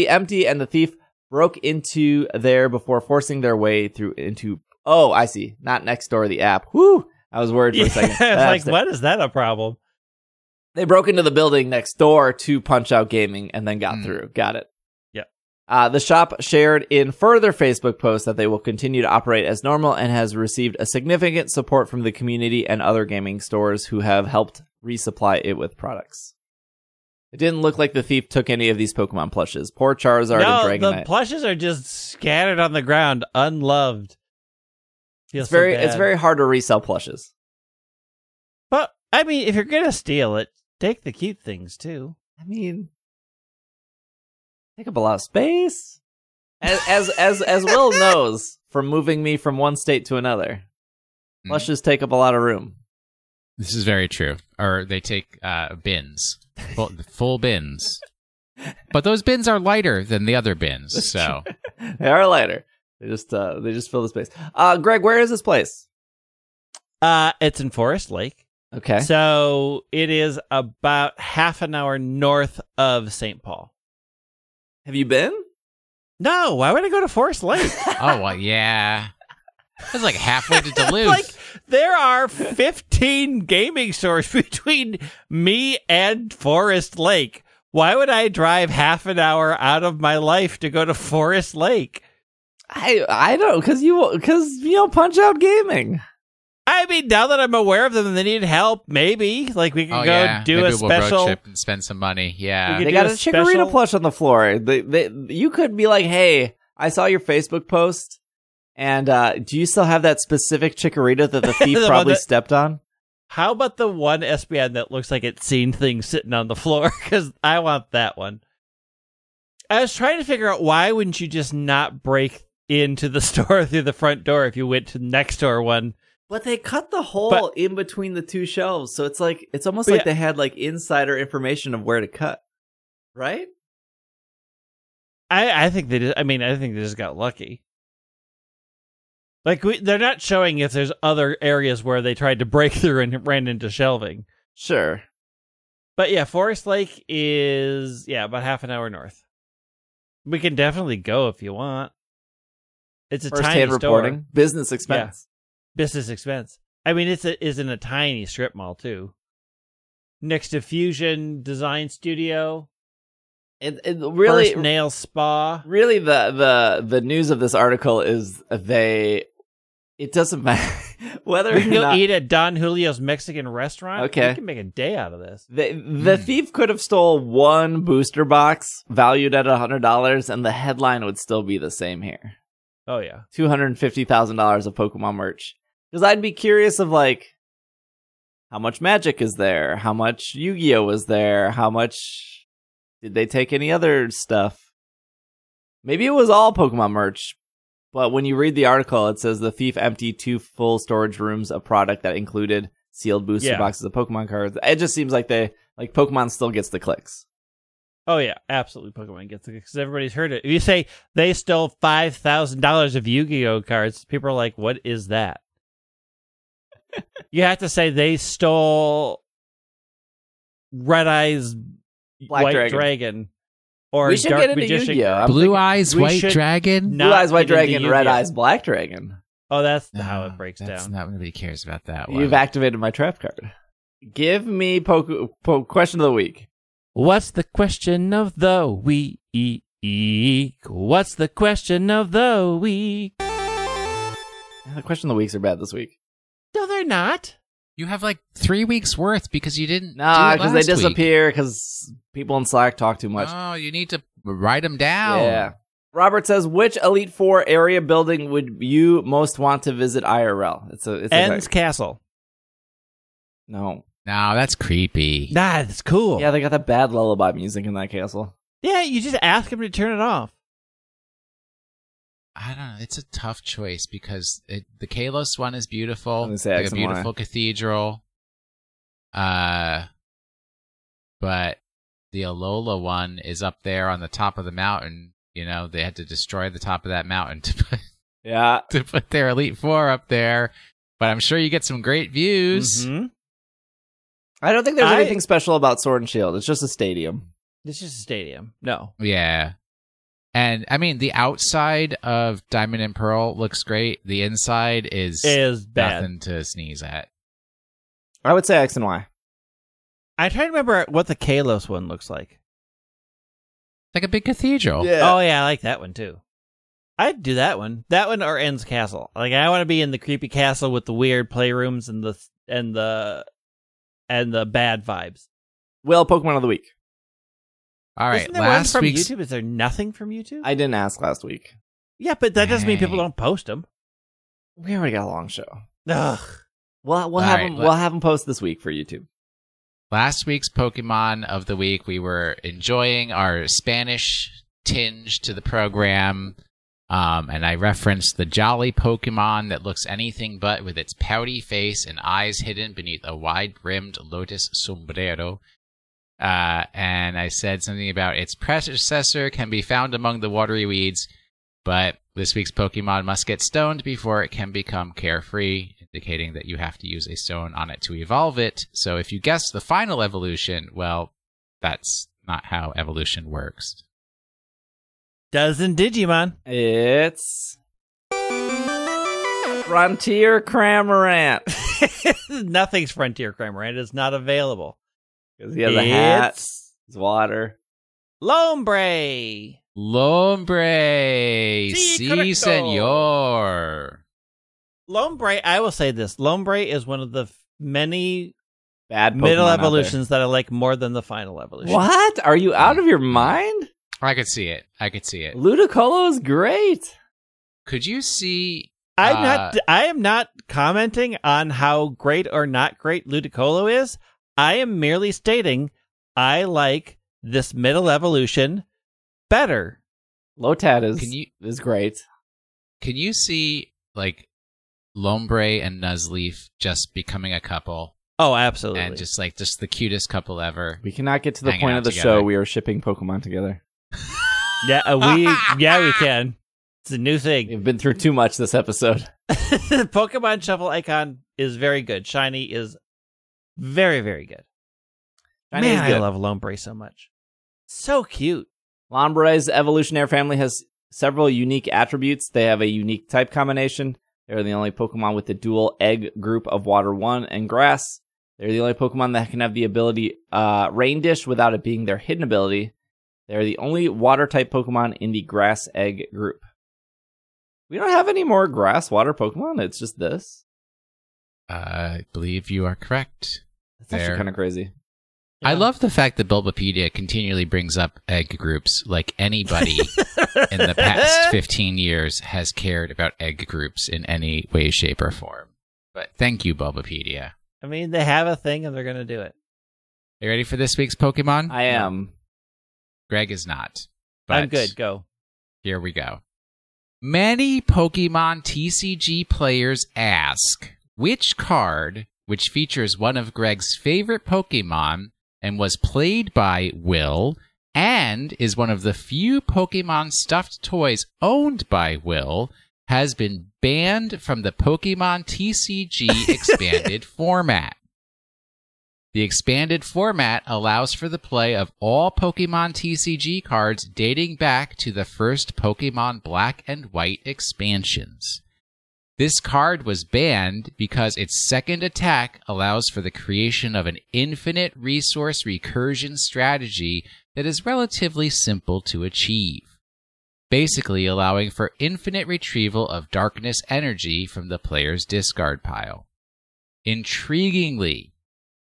empty, and the thief broke into there before forcing their way through into..." Oh, I see. Not next door, the app. Whoo! I was worried for a second. Like, what is that a problem? They broke into the building next door to Punch Out Gaming and then got through. Got it. Yeah. The shop shared in further Facebook posts that they will continue to operate as normal and has received a significant support from the community and other gaming stores who have helped resupply it with products. It didn't look like the thief took any of these Pokemon plushes. Poor Charizard and Dragonite. No, the plushes are just scattered on the ground, unloved. It's very hard to resell plushes. But, I mean, if you're going to steal it, take the cute things, too. I mean, take up a lot of space. As Will knows from moving me from one state to another, plushes take up a lot of room. This is very true. Or they take bins. Full bins. But those bins are lighter than the other bins, so... They are lighter. They just fill the space. Greg, where is this place? It's in Forest Lake. Okay. So it is about half an hour north of St. Paul. Have you been? No. Why would I go to Forest Lake? Oh, well, yeah. That's like halfway to Duluth. Like, there are 15 gaming stores between me and Forest Lake. Why would I drive half an hour out of my life to go to Forest Lake? I don't, because Punch Out Gaming. I mean, now that I'm aware of them and they need help, maybe like we can do a special road trip and spend some money. Yeah, they got a Chikorita plush on the floor. You could be like, "Hey, I saw your Facebook post. And do you still have that specific Chikorita that the thief the probably stepped on? How about the one Espeon that looks like it's seen things sitting on the floor? Because I want that one. I was trying to figure out why wouldn't you just not break into the store through the front door if you went to the next door one. But they cut the hole in between the two shelves, so it's like it's almost like they had like insider information of where to cut, right? I think they just, I think they just got lucky. Like they're not showing if there's other areas where they tried to break through and ran into shelving. Sure. But yeah, Forest Lake is about half an hour north. We can definitely go if you want. It's a tiny store. Reporting. Business expense. Yeah. Business expense. I mean, it's in a tiny strip mall too. Next to Fusion Design Studio. And really, First Nail Spa. Really, the news of this article is it doesn't matter whether we can go eat at Don Julio's Mexican restaurant. Okay, we can make a day out of this. The thief could have stole one booster box valued at $100, and the headline would still be the same here. Oh yeah, $250,000 of Pokemon merch. Because I'd be curious of like, how much Magic is there? How much Yu-Gi-Oh is there? How much did they take any other stuff? Maybe it was all Pokemon merch. But when you read the article, it says the thief emptied two full storage rooms of product that included sealed booster boxes of Pokemon cards. It just seems like Pokemon still gets the clicks. Oh, yeah, absolutely. Pokemon gets it because everybody's heard it. If you say they stole $5,000 of Yu-Gi-Oh cards, people are like, what is that? You have to say they stole Red Eyes White Dragon. Or we should get into Yu-Gi-Oh. Blue Eyes White Dragon? Blue Eyes White Dragon, Red Eyes Black Dragon. Oh, that's how it breaks down. That's not nobody cares about that one. You've activated my trap card. Give me question of the week. What's the question of the week? What's the question of the week? The question of the weeks are bad this week. No, they're not. You have like 3 weeks worth because you didn't. No, because they disappear because people in Slack talk too much. Oh, you need to write them down. Yeah. Robert says, which Elite Four area building would you most want to visit IRL? It's Ends Castle. No. No, that's creepy. Nah, that's cool. Yeah, they got that bad lullaby music in that castle. Yeah, you just ask him to turn it off. I don't know. It's a tough choice because the Kalos one is beautiful. Like a beautiful cathedral. But the Alola one is up there on the top of the mountain. You know, they had to destroy the top of that mountain to put their Elite Four up there. But I'm sure you get some great views. Mm-hmm. I don't think there's anything special about Sword and Shield. It's just a stadium. No. Yeah. And, I mean, the outside of Diamond and Pearl looks great. The inside is bad. Nothing to sneeze at. I would say X and Y. I try to remember what the Kalos one looks like. Like a big cathedral. Yeah. Oh, yeah, I like that one, too. I'd do that one. That one or Ends Castle. Like, I want to be in the creepy castle with the weird playrooms and the bad vibes. Well, Pokemon of the week. All right. Isn't there last one from YouTube? Is there nothing from YouTube? I didn't ask last week. Yeah, but that doesn't mean people don't post them. We already got a long show. Ugh. We'll have them post this week for YouTube. Last week's Pokemon of the week, we were enjoying our Spanish tinge to the program, and I referenced the jolly Pokemon that looks anything but with its pouty face and eyes hidden beneath a wide-brimmed lotus sombrero. And I said something about its predecessor can be found among the watery weeds, but this week's Pokemon must get stoned before it can become carefree, indicating that you have to use a stone on it to evolve it. So if you guess the final evolution, well, that's not how evolution works. Doesn't Digimon. It's Frontier Cramorant. Nothing's Frontier Cramorant. It's not available. Because he has a hat, his water. Lombre! Si, senor! Lombre, I will say this. Lombre is one of the many bad Pokemon middle evolutions that I like more than the final evolution. What? Are you out of your mind? I could see it. Ludicolo is great. Could you see? I am not commenting on how great or not great Ludicolo is. I am merely stating I like this middle evolution better. Lotad is great. Can you see like Lombre and Nuzleaf just becoming a couple? Oh, absolutely. And just the cutest couple ever. We cannot get to the point of the show we are shipping Pokemon together. Yeah, we can. It's a new thing. We've been through too much this episode. Pokemon Shuffle Icon is very good. Shiny is very, very good. Man, I love Lombre so much. So cute. Lombre's evolutionary family has several unique attributes. They have a unique type combination. They're the only Pokemon with the dual egg group of Water 1 and Grass. They're the only Pokemon that can have the ability Rain Dish without it being their hidden ability. They're the only Water-type Pokemon in the Grass egg group. We don't have any more Grass-Water Pokemon. It's just this. I believe you are correct. That's actually kind of crazy. Yeah. I love the fact that Bulbapedia continually brings up egg groups like anybody in the past 15 years has cared about egg groups in any way, shape, or form. But thank you, Bulbapedia. I mean, they have a thing and they're going to do it. Are you ready for this week's Pokemon? I am. Greg is not. But I'm good. Go. Here we go. Many Pokemon TCG players ask, which card, which features one of Greg's favorite Pokemon, and was played by Will, and is one of the few Pokemon stuffed toys owned by Will, has been banned from the Pokemon TCG expanded format. The expanded format allows for the play of all Pokemon TCG cards dating back to the first Pokemon Black and White expansions. This card was banned because its second attack allows for the creation of an infinite resource recursion strategy that is relatively simple to achieve, basically allowing for infinite retrieval of darkness energy from the player's discard pile. Intriguingly,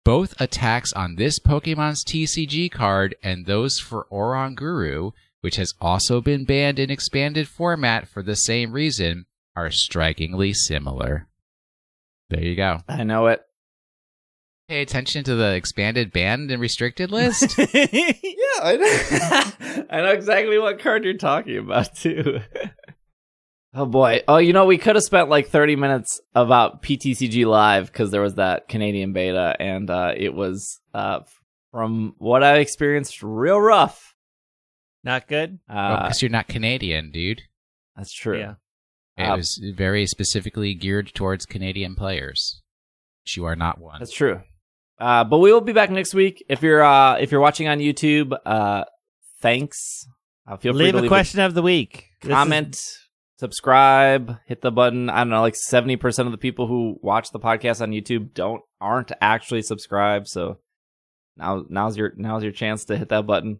both attacks on this Pokemon's TCG card and those for Oranguru, which has also been banned in expanded format for the same reason, are strikingly similar. There you go. I know it. Pay attention to the expanded banned and restricted list. Yeah, I know. I know exactly what card you're talking about, too. Oh, boy. Oh, you know, we could have spent like 30 minutes about PTCG Live because there was that Canadian beta, and it was, from what I experienced, real rough. Not good? Because you're not Canadian, dude. That's true. Yeah. It was very specifically geared towards Canadian players. You are not one. That's true. But we will be back next week. If you're watching on YouTube, thanks. Feel free to leave a question of the week. Comment, subscribe, hit the button. I don't know, like 70% of the people who watch the podcast on YouTube aren't actually subscribed. So now's your chance to hit that button.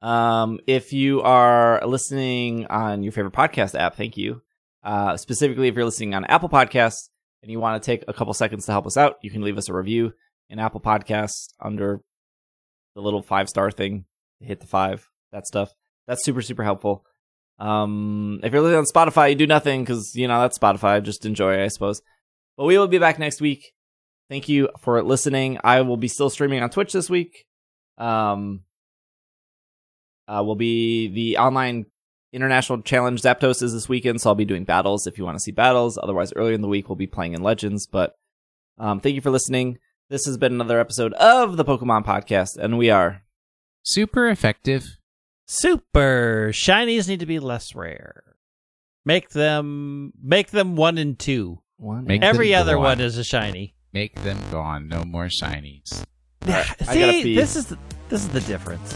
If you are listening on your favorite podcast app, thank you. Specifically, if you're listening on Apple Podcasts and you want to take a couple seconds to help us out, you can leave us a review in Apple Podcasts under the little 5-star thing. Hit the 5, that stuff. That's super, super helpful. If you're listening on Spotify, you do nothing because, you know, that's Spotify. Just enjoy, I suppose. But we will be back next week. Thank you for listening. I will be still streaming on Twitch this week. Will be the online international challenge Zapdos is this weekend, so I'll be doing battles if you want to see battles. Otherwise, earlier in the week, we'll be playing in Legends. But thank you for listening. This has been another episode of the Pokemon Podcast, and we are super effective. Super. Shinies need to be less rare. Make them 1 and 2. Every other one is a shiny. Make them gone. No more shinies. Right, see, this is the difference.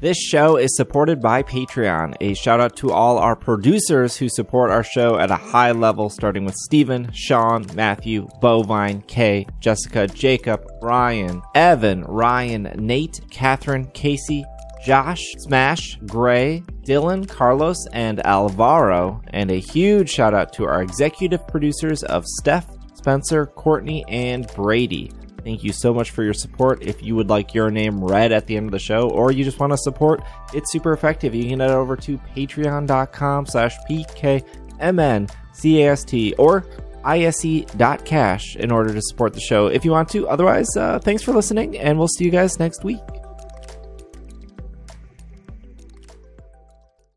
This show is supported by Patreon. A shout out to all our producers who support our show at a high level, starting with Steven, Sean, Matthew, Bovine, Kay, Jessica, Jacob, Ryan, Evan, Ryan, Nate, Catherine, Casey, Josh, Smash, Gray, Dylan, Carlos, and Alvaro. And a huge shout out to our executive producers of Steph, Spencer, Courtney, and Brady. Thank you so much for your support. If you would like your name read at the end of the show, or you just want to support It's Super Effective, you can head over to patreon.com/pkmncast or ise.cash in order to support the show if you want to. Otherwise, thanks for listening, and we'll see you guys next week.